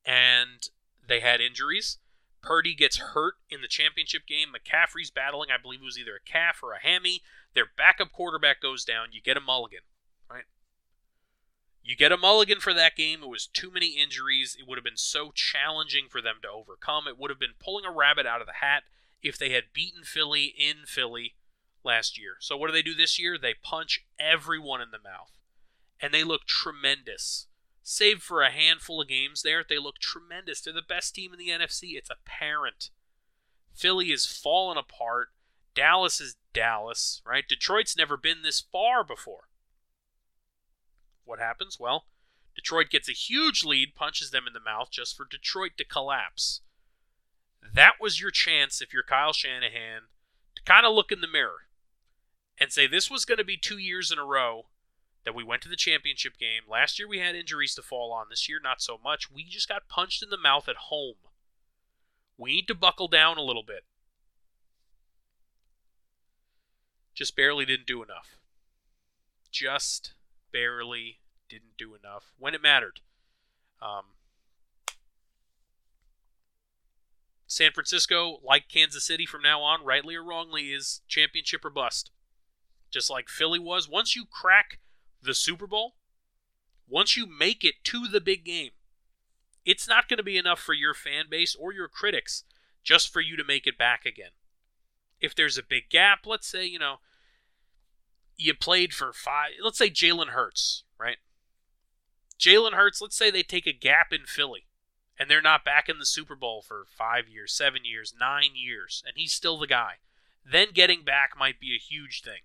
And they had injuries. Purdy gets hurt in the championship game. McCaffrey's battling, I believe it was either a calf or a hammy. Their backup quarterback goes down. You get a mulligan, right? You get a mulligan for that game. It was too many injuries. It would have been so challenging for them to overcome. It would have been pulling a rabbit out of the hat if they had beaten Philly in Philly last year. So what do they do this year? They punch everyone in the mouth. And they look tremendous. Save for a handful of games there, they look tremendous. They're the best team in the N F C. It's apparent. Philly is falling apart. Dallas is Dallas, right? Detroit's never been this far before. What happens? Well, Detroit gets a huge lead, punches them in the mouth just for Detroit to collapse. That was your chance, if you're Kyle Shanahan, to kind of look in the mirror and say this was going to be two years in a row that we went to the championship game. Last year we had injuries to fall on. This year, not so much. We just got punched in the mouth at home. We need to buckle down a little bit. Just barely didn't do enough. Just barely didn't do enough when it mattered. Um, San Francisco, like Kansas City from now on, rightly or wrongly, is championship or bust. Just like Philly was. Once you crack the Super Bowl, once you make it to the big game, it's not going to be enough for your fan base or your critics just for you to make it back again. If there's a big gap, let's say, you know, you played for five, let's say Jalen Hurts, right? Jalen Hurts, let's say they take a gap in Philly and they're not back in the Super Bowl for five years, seven years, nine years, and he's still the guy. Then getting back might be a huge thing.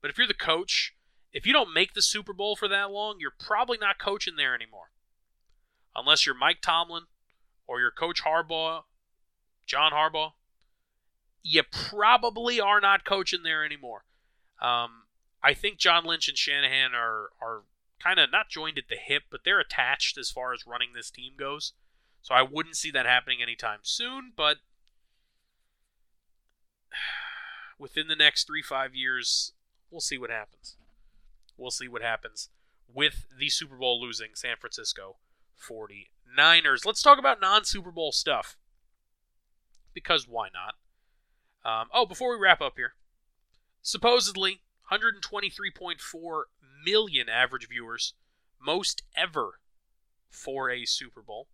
But if you're the coach, if you don't make the Super Bowl for that long, you're probably not coaching there anymore. Unless you're Mike Tomlin or you're Coach Harbaugh, John Harbaugh, you probably are not coaching there anymore. Um, I think John Lynch and Shanahan are are kind of not joined at the hip, but they're attached as far as running this team goes. So I wouldn't see that happening anytime soon, but within the next three, five years, we'll see what happens. We'll see what happens with the Super Bowl losing San Francisco forty-niners. Let's talk about non-Super Bowl stuff, because why not? Um, oh, before we wrap up here, supposedly one hundred twenty-three point four million average viewers, most ever for a Super Bowl,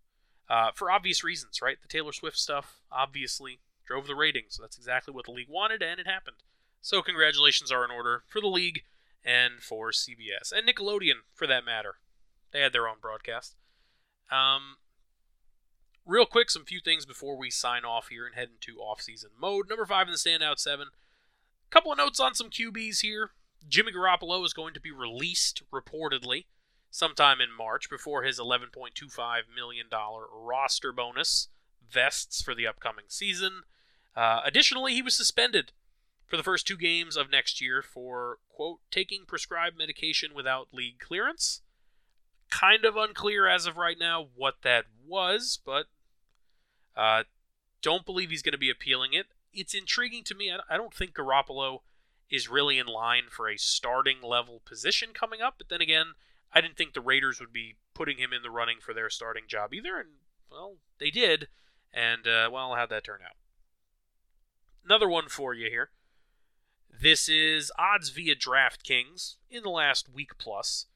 uh, for obvious reasons, right? The Taylor Swift stuff obviously drove the ratings, so that's exactly what the league wanted, and it happened. So congratulations are in order for the league and for C B S, and Nickelodeon, for that matter. They had their own broadcast. Um, real quick, some few things before we sign off here and head into off-season mode. Number five in the standout seven. A couple of notes on some Q Bs here. Jimmy Garoppolo is going to be released, reportedly, sometime in March before his eleven point two five million dollars roster bonus vests for the upcoming season. Uh, additionally, he was suspended for the first two games of next year for, quote, taking prescribed medication without league clearance. Kind of unclear as of right now what that was, but uh, don't believe he's going to be appealing it. It's intriguing to me. I don't think Garoppolo is really in line for a starting level position coming up, but then again, I didn't think the Raiders would be putting him in the running for their starting job either, and, well, they did, and, uh, well, how'd that turn out? Another one for you here. This is odds via DraftKings in the last week plus.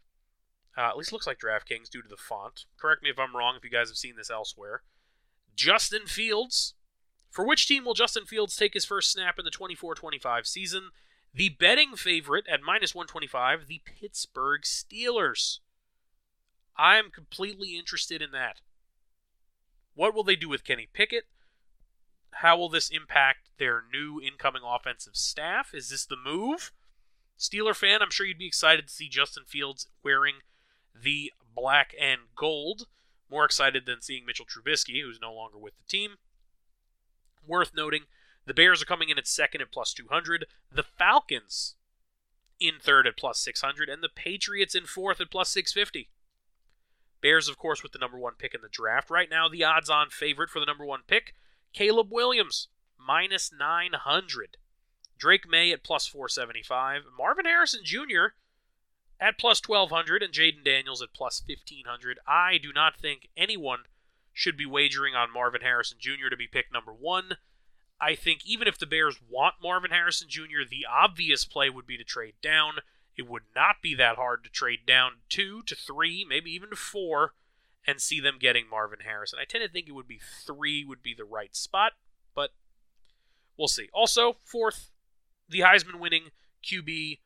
Uh, at least looks like DraftKings due to the font. Correct me if I'm wrong if you guys have seen this elsewhere. Justin Fields. For which team will Justin Fields take his first snap in the twenty-four twenty-five season? The betting favorite at minus one twenty-five, the Pittsburgh Steelers. I'm completely interested in that. What will they do with Kenny Pickett? How will this impact their new incoming offensive staff? Is this the move? Steeler fan, I'm sure you'd be excited to see Justin Fields wearing the black and gold. More excited than seeing Mitchell Trubisky, who's no longer with the team. Worth noting, the Bears are coming in at second at plus two hundred. The Falcons in third at plus six hundred. And the Patriots in fourth at plus six fifty. Bears, of course, with the number one pick in the draft. Right now, the odds-on favorite for the number one pick, Caleb Williams, minus nine hundred. Drake May at plus four seventy-five. Marvin Harrison Junior at plus twelve hundred and Jaden Daniels at plus fifteen hundred. I do not think anyone should be wagering on Marvin Harrison Junior to be picked number one. I think even if the Bears want Marvin Harrison Junior, the obvious play would be to trade down. It would not be that hard to trade down two to three, maybe even to four, and see them getting Marvin Harrison. I tend to think it would be three would be the right spot, but we'll see. Also, fourth, the Heisman-winning Q B,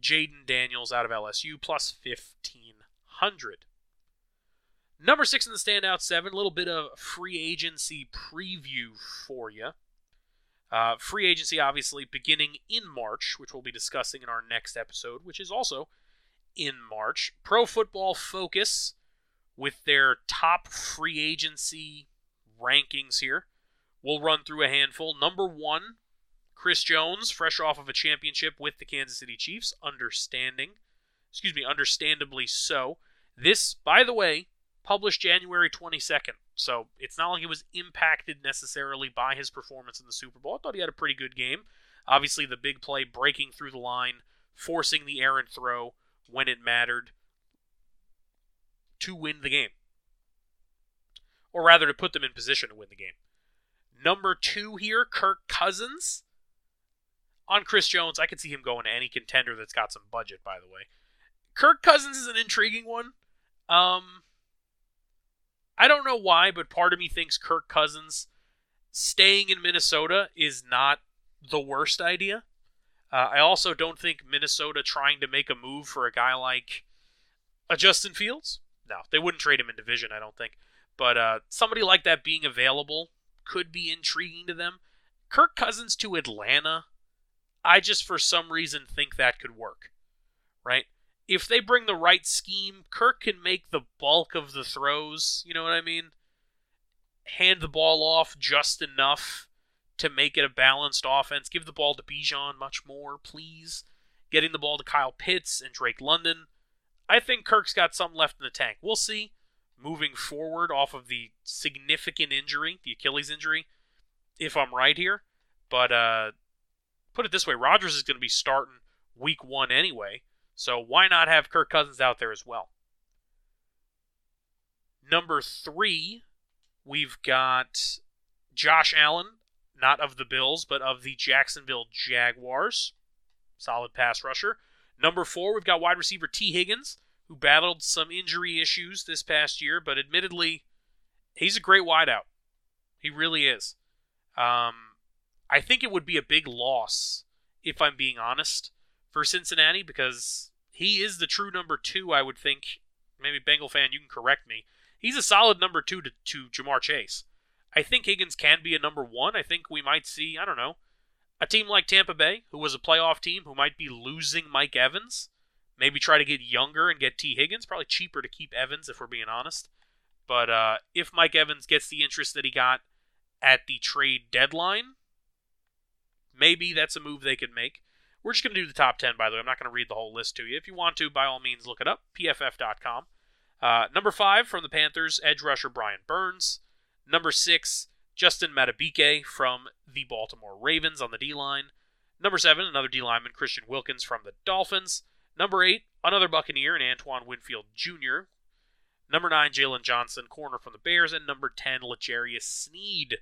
Jaden Daniels out of L S U, plus fifteen hundred. Number six in the standout seven, a little bit of free agency preview for you. Uh, free agency, obviously, beginning in March, which we'll be discussing in our next episode, which is also in March. Pro Football Focus, with their top free agency rankings here, we'll run through a handful. Number one, Chris Jones, fresh off of a championship with the Kansas City Chiefs, understanding, excuse me, understandably so. This, by the way, published January twenty-second, so it's not like it was impacted necessarily by his performance in the Super Bowl. I thought he had a pretty good game. Obviously, the big play breaking through the line, forcing the errant throw when it mattered to win the game. Or rather, to put them in position to win the game. Number two here, Kirk Cousins. On Chris Jones, I could see him going to any contender that's got some budget, by the way. Kirk Cousins is an intriguing one. Um, I don't know why, but part of me thinks Kirk Cousins staying in Minnesota is not the worst idea. Uh, I also don't think Minnesota trying to make a move for a guy like a Justin Fields. No, they wouldn't trade him in division, I don't think. But uh, somebody like that being available could be intriguing to them. Kirk Cousins to Atlanta, I just for some reason think that could work, right? If they bring the right scheme, Kirk can make the bulk of the throws, you know what I mean? Hand the ball off just enough to make it a balanced offense. Give the ball to Bijan much more, please. Getting the ball to Kyle Pitts and Drake London. I think Kirk's got some left in the tank. We'll see. Moving forward off of the significant injury, the Achilles injury, if I'm right here. But uh, put it this way, Rodgers is going to be starting week one anyway. So why not have Kirk Cousins out there as well? Number three, we've got Josh Allen, not of the Bills, but of the Jacksonville Jaguars. Solid pass rusher. Number four, we've got wide receiver T. Higgins, who battled some injury issues this past year, but admittedly, he's a great wideout. He really is. Um, I think it would be a big loss, if I'm being honest, for Cincinnati, because he is the true number two, I would think. Maybe Bengal fan, you can correct me. He's a solid number two to, to Jamar Chase. I think Higgins can be a number one. I think we might see, I don't know, a team like Tampa Bay, who was a playoff team, who might be losing Mike Evans. Maybe try to get younger and get T. Higgins. Probably cheaper to keep Evans, if we're being honest. But uh, if Mike Evans gets the interest that he got at the trade deadline, maybe that's a move they could make. We're just going to do the top ten, by the way. I'm not going to read the whole list to you. If you want to, by all means, look it up. P F F dot com. Uh, number five from the Panthers, edge rusher Brian Burns. Number six, Justin Madubuike from the Baltimore Ravens on the D-line. Number seven, another D-lineman, Christian Wilkins from the Dolphins. Number eight, another Buccaneer in Antoine Winfield Junior Number nine, Jalen Johnson, corner from the Bears. And number ten, LeJarius Sneed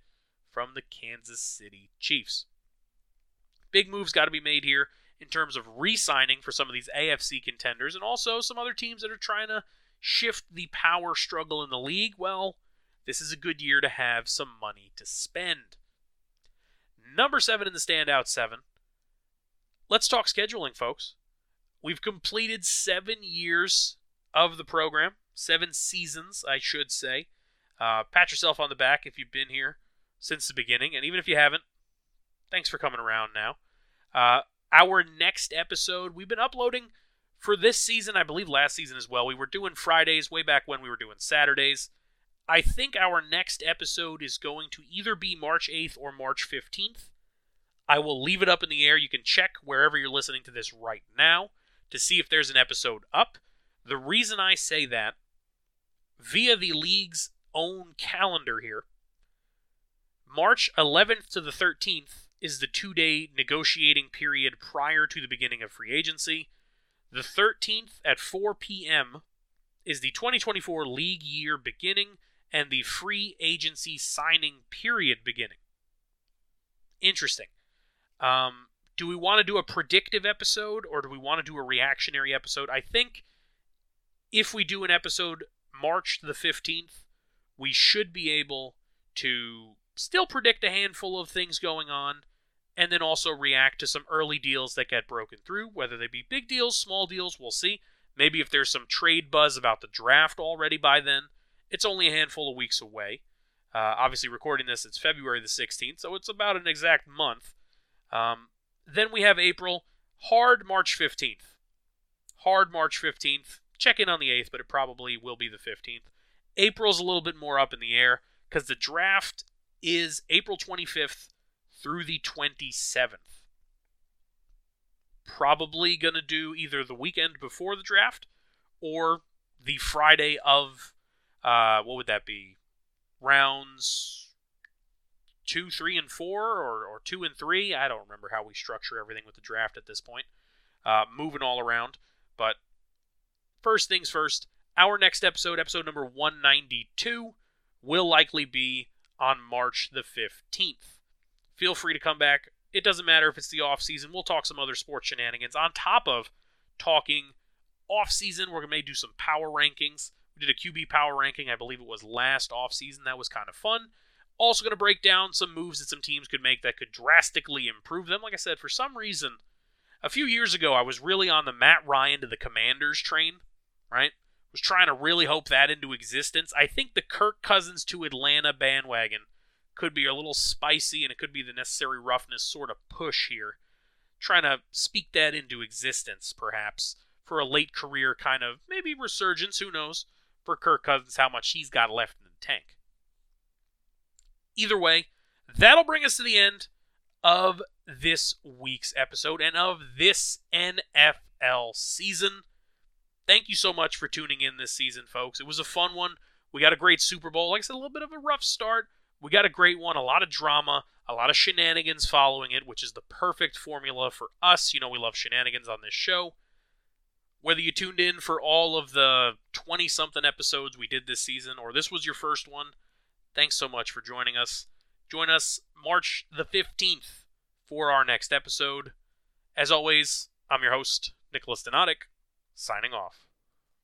from the Kansas City Chiefs. Big moves got to be made here in terms of re-signing for some of these A F C contenders and also some other teams that are trying to shift the power struggle in the league. Well, this is a good year to have some money to spend. Number seven in the standout seven. Let's talk scheduling, folks. We've completed seven years of the program, seven seasons, I should say. Uh, pat yourself on the back if you've been here since the beginning, and even if you haven't, thanks for coming around now. Uh, our next episode, we've been uploading for this season, I believe last season as well. We were doing Fridays way back when we were doing Saturdays. I think our next episode is going to either be March eighth or March fifteenth. I will leave it up in the air. You can check wherever you're listening to this right now to see if there's an episode up. The reason I say that, via the league's own calendar here, March eleventh to the thirteenth, is the two-day negotiating period prior to the beginning of free agency. The thirteenth at four p.m. is the twenty twenty-four league year beginning and the free agency signing period beginning. Interesting. Um, do we want to do a predictive episode or do we want to do a reactionary episode? I think if we do an episode March the fifteenth, we should be able to still predict a handful of things going on, and then also react to some early deals that get broken through, whether they be big deals, small deals, we'll see. Maybe if there's some trade buzz about the draft already by then, it's only a handful of weeks away. Uh, obviously, recording this, it's February the sixteenth, so it's about an exact month. Um, then we have April, hard March fifteenth. Hard March fifteenth. Check in on the eighth, but it probably will be the fifteenth. April's a little bit more up in the air, because the draft is April twenty-fifth through the twenty-seventh. Probably going to do either the weekend before the draft or the Friday of, uh, what would that be? Rounds two, three, and four, or, or two and three. I don't remember how we structure everything with the draft at this point. Uh, moving all around. But first things first, our next episode, episode number one ninety-two, will likely be on March the fifteenth. Feel free to come back. It doesn't matter if it's the offseason. We'll talk some other sports shenanigans. On top of talking offseason, we're going to do some power rankings. We did a Q B power ranking. I believe it was last offseason. That was kind of fun. Also going to break down some moves that some teams could make that could drastically improve them. Like I said, for some reason, a few years ago, I was really on the Matt Ryan to the Commanders train, right? Was trying to really hope that into existence. I think the Kirk Cousins to Atlanta bandwagon could be a little spicy, and it could be the necessary roughness sort of push here. Trying to speak that into existence, perhaps, for a late career kind of maybe resurgence, who knows, for Kirk Cousins, how much he's got left in the tank. Either way, that'll bring us to the end of this week's episode and of this N F L season. Thank you so much for tuning in this season, folks. It was a fun one. We got a great Super Bowl. Like I said, a little bit of a rough start. We got a great one, a lot of drama, a lot of shenanigans following it, which is the perfect formula for us. You know we love shenanigans on this show. Whether you tuned in for all of the twenty-something episodes we did this season or this was your first one, thanks so much for joining us. Join us March the fifteenth for our next episode. As always, I'm your host, Nikolas Donadic. Signing off.